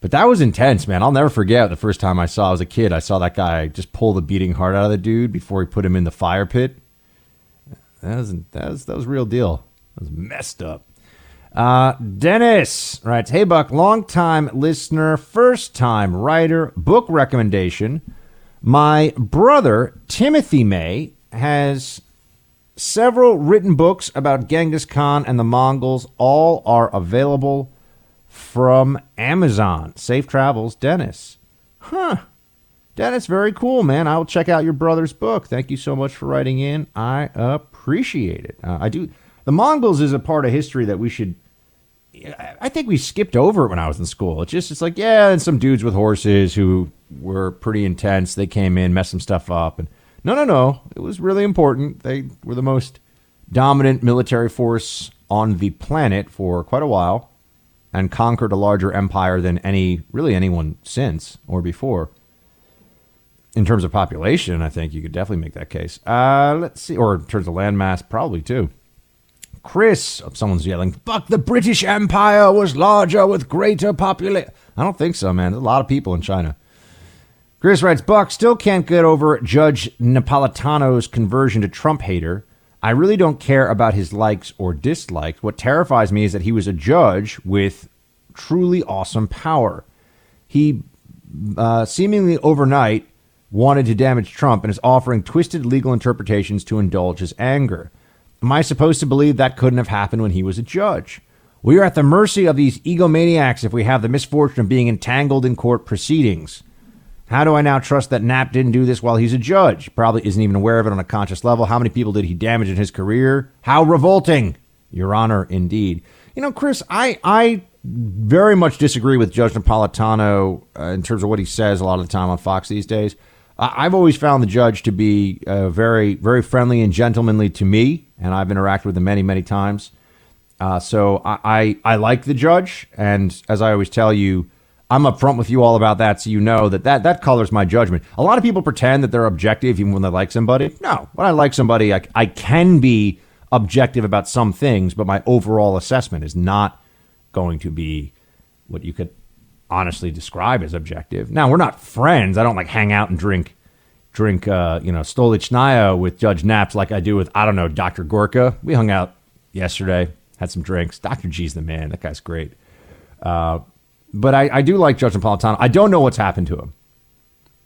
But that was intense, man. I'll never forget the first time I was a kid. I saw that guy just pull the beating heart out of the dude before he put him in the fire pit. That was real deal. That was messed up. Dennis writes, hey, Buck, long-time listener, first-time writer, book recommendation. My brother, Timothy May, has several written books about Genghis Khan and the Mongols. All are available from Amazon. Safe travels, Dennis. Huh. Dennis, very cool, man. I will check out your brother's book. Thank you so much for writing in. I appreciate it. I do. The Mongols is a part of history that we should I think we skipped over it when I was in school. It's like, yeah, and some dudes with horses who were pretty intense. They came in, messed some stuff up. And no. It was really important. They were the most dominant military force on the planet for quite a while and conquered a larger empire than anyone since or before. In terms of population, I think you could definitely make that case. Let's see. Or in terms of landmass, probably, too. Chris, someone's yelling, "Fuck, the British Empire was larger with greater population." I don't think so, man. There's a lot of people in China. Chris writes, "Buck, still can't get over Judge Napolitano's conversion to Trump hater. I really don't care about his likes or dislikes. What terrifies me is that he was a judge with truly awesome power. He seemingly overnight wanted to damage Trump and is offering twisted legal interpretations to indulge his anger. Am I supposed to believe that couldn't have happened when he was a judge? We are at the mercy of these egomaniacs if we have the misfortune of being entangled in court proceedings. How do I now trust that Knapp didn't do this while he's a judge? Probably isn't even aware of it on a conscious level. How many people did he damage in his career? How revolting, Your Honor, indeed." You know, Chris, I very much disagree with Judge Napolitano in terms of what he says a lot of the time on Fox these days. I've always found the judge to be very, very friendly and gentlemanly to me, and I've interacted with him many, many times. So I like the judge, and as I always tell you, I'm up front with you all about that, so you know that colors my judgment. A lot of people pretend that they're objective even when they like somebody. No, when I like somebody, I can be objective about some things, but my overall assessment is not going to be what you could honestly describe as objective. Now, we're not friends. I don't like hang out and drink Stolichnaya with Judge Naps like I do with, I don't know, Dr. Gorka. We hung out yesterday, had some drinks. Dr. G's the man. That guy's great. But I do like Judge Napolitano. I don't know what's happened to him.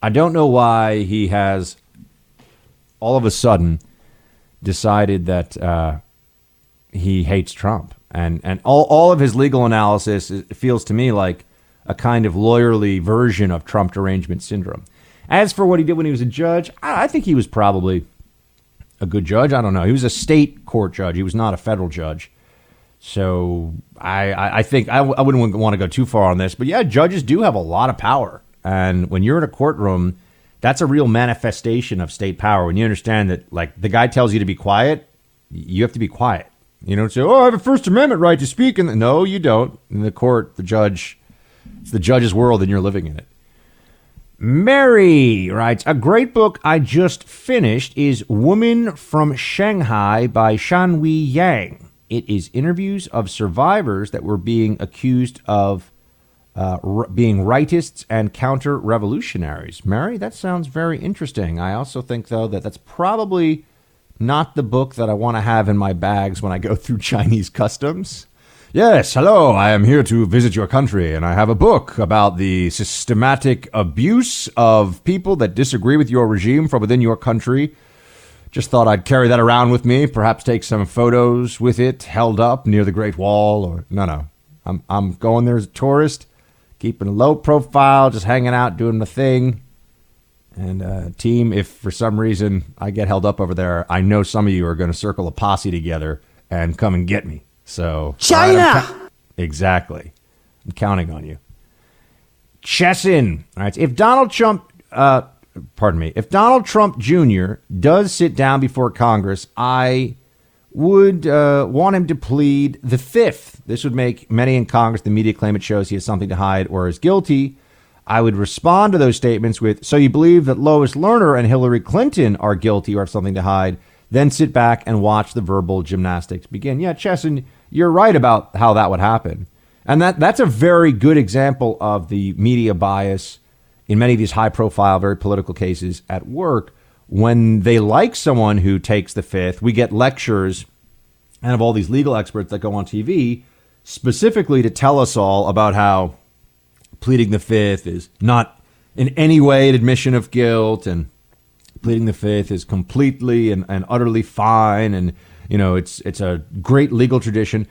I don't know why he has all of a sudden decided that he hates Trump. And all of his legal analysis feels to me like a kind of lawyerly version of Trump derangement syndrome. As for what he did when he was a judge, I think he was probably a good judge. I don't know. He was a state court judge. He was not a federal judge. So I think I wouldn't want to go too far on this. But yeah, judges do have a lot of power. And when you're in a courtroom, that's a real manifestation of state power. When you understand that, like, the guy tells you to be quiet, you have to be quiet. You don't say, "Oh, I have a First Amendment right to speak." And no, you don't. In the court, the judge... It's the judge's world and you're living in it. Mary writes, "A great book I just finished is Woman from Shanghai by Shanwei Yang. It is interviews of survivors that were being accused of being rightists and counter-revolutionaries." Mary, that sounds very interesting. I also think, though, that that's probably not the book that I want to have in my bags when I go through Chinese customs. "Yes, hello, I am here to visit your country, and I have a book about the systematic abuse of people that disagree with your regime from within your country. Just thought I'd carry that around with me, perhaps take some photos with it held up near the Great Wall." Or no, I'm going there as a tourist, keeping a low profile, just hanging out, doing the thing. And team, if for some reason I get held up over there, I know some of you are going to circle a posse together and come and get me. So China. Exactly. I'm counting on you. Chesson writes, If Donald Trump Jr. does sit down before Congress, I would want him to plead the fifth. This would make many in Congress, the media claim it shows he has something to hide or is guilty. I would respond to those statements with, "So you believe that Lois Lerner and Hillary Clinton are guilty or have something to hide? Then sit back and watch the verbal gymnastics begin." Yeah, Chesson, you're right about how that would happen. And that's a very good example of the media bias in many of these high-profile, very political cases at work. When they like someone who takes the fifth, we get lectures and of all these legal experts that go on TV specifically to tell us all about how pleading the fifth is not in any way an admission of guilt, and pleading the fifth is completely and utterly fine, and it's a great legal tradition.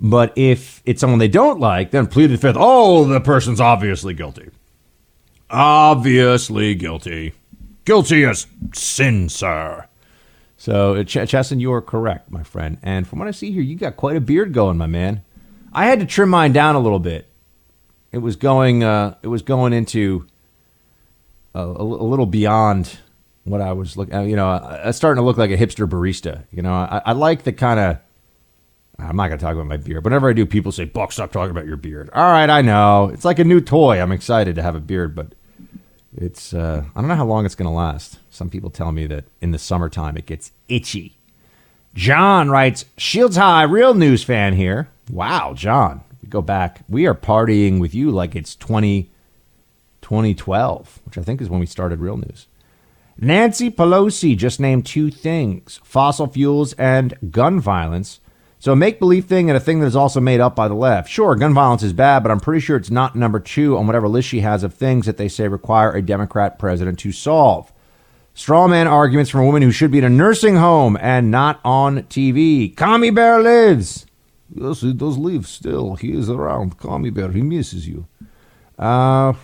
But if it's someone they don't like, then plead the fifth. "Oh, the person's obviously guilty. Obviously guilty. Guilty as sin, sir." So, Chesson, you are correct, my friend. And from what I see here, you got quite a beard going, my man. I had to trim mine down a little bit. It was going into a little beyond what I was looking. You know, I starting to look like a hipster barista. You know, I like the kind of. I'm not going to talk about my beer. Whenever I do, people say, Buck, stop talking about your beard. All right, I know. It's like a new toy. I'm excited to have a beard, but it's I don't know how long it's going to last. Some people tell me that in the summertime it gets itchy. John writes, Shields High, real news fan here. Wow, John. We go back. We are partying with you like it's 2012, which I think is when we started Real News. Nancy Pelosi just named two things, fossil fuels and gun violence. So a make-believe thing and a thing that is also made up by the left. Sure, gun violence is bad, but I'm pretty sure it's not number two on whatever list she has of things that they say require a Democrat president to solve. Strawman arguments from a woman who should be in a nursing home and not on TV. Commie Bear lives. Yes, he does live still. He is around. Commie Bear, he misses you. Gun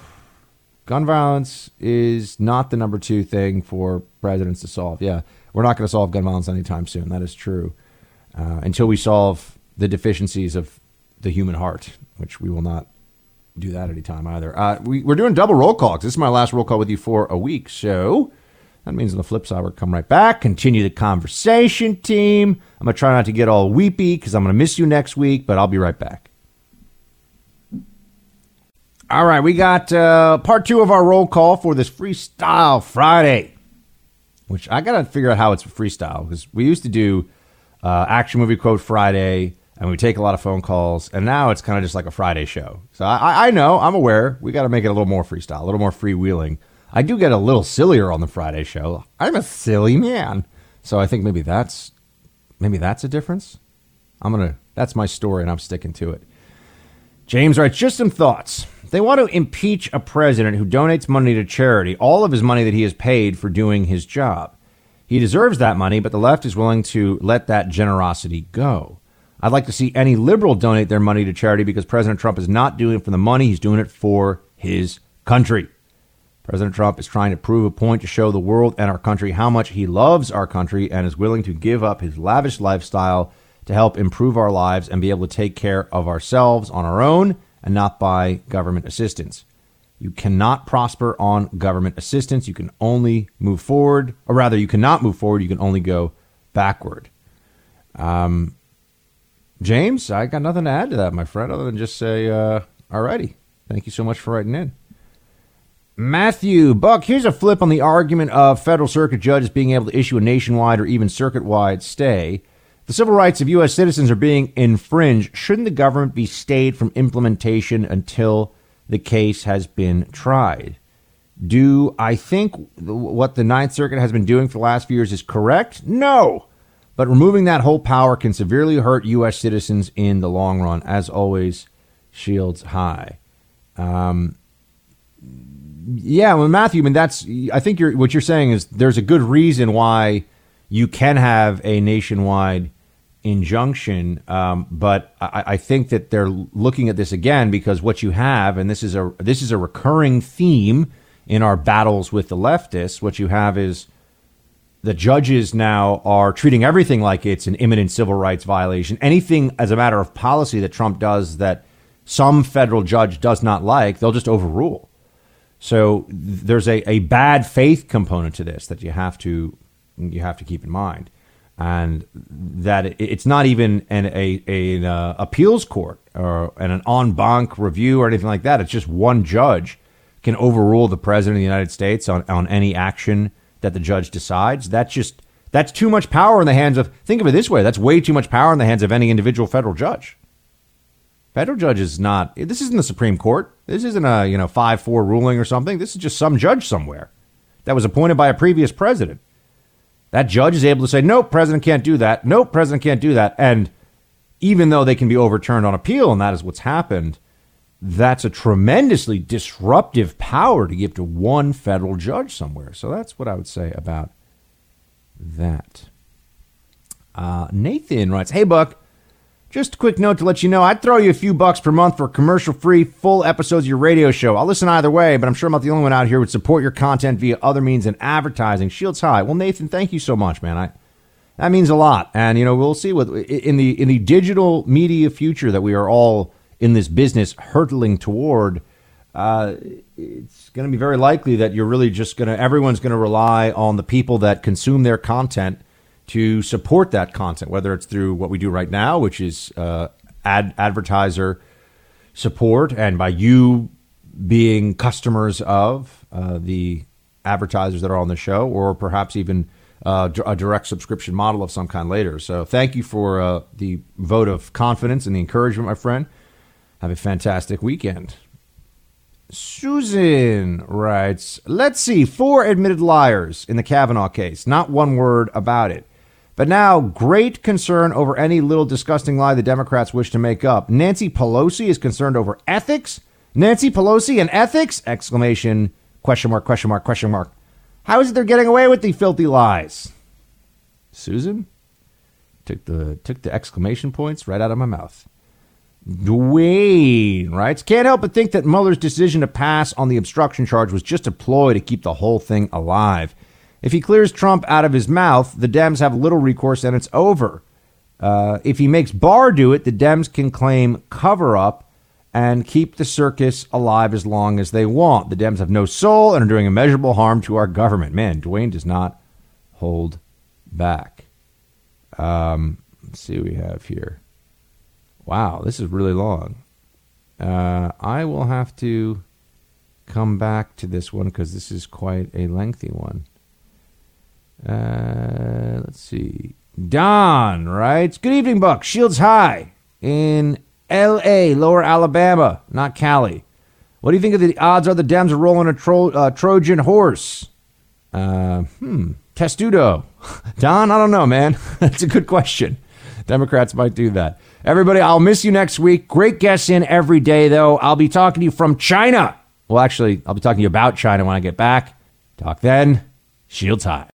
violence is not the number two thing for presidents to solve. Yeah, we're not going to solve gun violence anytime soon. That is true. Until we solve the deficiencies of the human heart, which we will not do that anytime either. We're doing double roll calls. This is my last roll call with you for a week. So that means on the flip side, we'll come right back, continue the conversation, team. I'm going to try not to get all weepy because I'm going to miss you next week, but I'll be right back. All right, we got part two of our roll call for this Freestyle Friday, which I got to figure out how it's freestyle because we used to do Action Movie Quote Friday, and we take a lot of phone calls, and now it's kind of just like a Friday show. So I know, I'm aware, we got to make it a little more freestyle, a little more freewheeling. I do get a little sillier on the Friday show. I'm a silly man. So I think maybe that's a difference. That's my story, and I'm sticking to it. James writes, just some thoughts. They want to impeach a president who donates money to charity, all of his money that he is paid for doing his job. He deserves that money, but the left is willing to let that generosity go. I'd like to see any liberal donate their money to charity because President Trump is not doing it for the money. He's doing it for his country. President Trump is trying to prove a point to show the world and our country how much he loves our country and is willing to give up his lavish lifestyle to help improve our lives and be able to take care of ourselves on our own and not by government assistance. You cannot prosper on government assistance. You can only move forward, or rather, you cannot move forward. You can only go backward. James, I got nothing to add to that, my friend, other than just say, all righty. Thank you so much for writing in. Matthew, Buck, here's a flip on the argument of federal circuit judges being able to issue a nationwide or even circuit-wide stay. The civil rights of U.S. citizens are being infringed. Shouldn't the government be stayed from implementation until the case has been tried? Do I think what the Ninth Circuit has been doing for the last few years is correct? No. But removing that whole power can severely hurt U.S. citizens in the long run. As always, Shields High. Yeah, well, Matthew, I mean, what you're saying is there's a good reason why you can have a nationwide injunction, but I think that they're looking at this again because what you have, and this is a recurring theme in our battles with the leftists, what you have is the judges now are treating everything like it's an imminent civil rights violation. Anything as a matter of policy that Trump does that some federal judge does not like, they'll just overrule. So there's a bad faith component to this that you have to keep in mind. And that it's not even an appeals court or an en banc review or anything like that. It's just one judge can overrule the president of the United States on any action that the judge decides. That's too much power in the hands of. Think of it this way. That's way too much power in the hands of any individual federal judge. Federal judge is not. This isn't the Supreme Court. This isn't a 5-4 ruling or something. This is just some judge somewhere that was appointed by a previous president. That judge is able to say, no, president can't do that. No, president can't do that. And even though they can be overturned on appeal, and that is what's happened, that's a tremendously disruptive power to give to one federal judge somewhere. So that's what I would say about that. Nathan writes, hey, Buck, just a quick note to let you know, I'd throw you a few bucks per month for commercial-free full episodes of your radio show. I'll listen either way, but I'm sure I'm not the only one out here who would support your content via other means and advertising. Shields High. Well, Nathan, thank you so much, man. I That means a lot. And, you know, we'll see what in the digital media future that we are all in this business hurtling toward. It's going to be very likely that you're really just going to everyone's going to rely on the people that consume their content to support that content, whether it's through what we do right now, which is advertiser support. And by you being customers of the advertisers that are on the show, or perhaps even a direct subscription model of some kind later. So thank you for the vote of confidence and the encouragement, my friend. Have a fantastic weekend. Susan writes, let's see, 4 admitted liars in the Kavanaugh case. Not one word about it. But now great concern over any little disgusting lie the Democrats wish to make up. Nancy Pelosi is concerned over ethics. Nancy Pelosi and ethics! Exclamation, question mark, question mark, question mark. How is it they're getting away with the filthy lies? Susan took the exclamation points right out of my mouth. Dwayne writes, can't help but think that Mueller's decision to pass on the obstruction charge was just a ploy to keep the whole thing alive. If he clears Trump out of his mouth, the Dems have little recourse and it's over. If he makes Barr do it, the Dems can claim cover up and keep the circus alive as long as they want. The Dems have no soul and are doing immeasurable harm to our government. Man, Dwayne does not hold back. Let's see what we have here. Wow, this is really long. I will have to come back to this one because this is quite a lengthy one. Let's see. Don writes, good evening, Buck. Shields high in L.A., Lower Alabama, not Cali. What do you think of the odds are the Dems are rolling a Trojan horse? Testudo. Don, I don't know, man. That's a good question. Democrats might do that. Everybody, I'll miss you next week. Great guests in every day, though. I'll be talking to you from China. Well, actually, I'll be talking to you about China when I get back. Talk then. Shields high.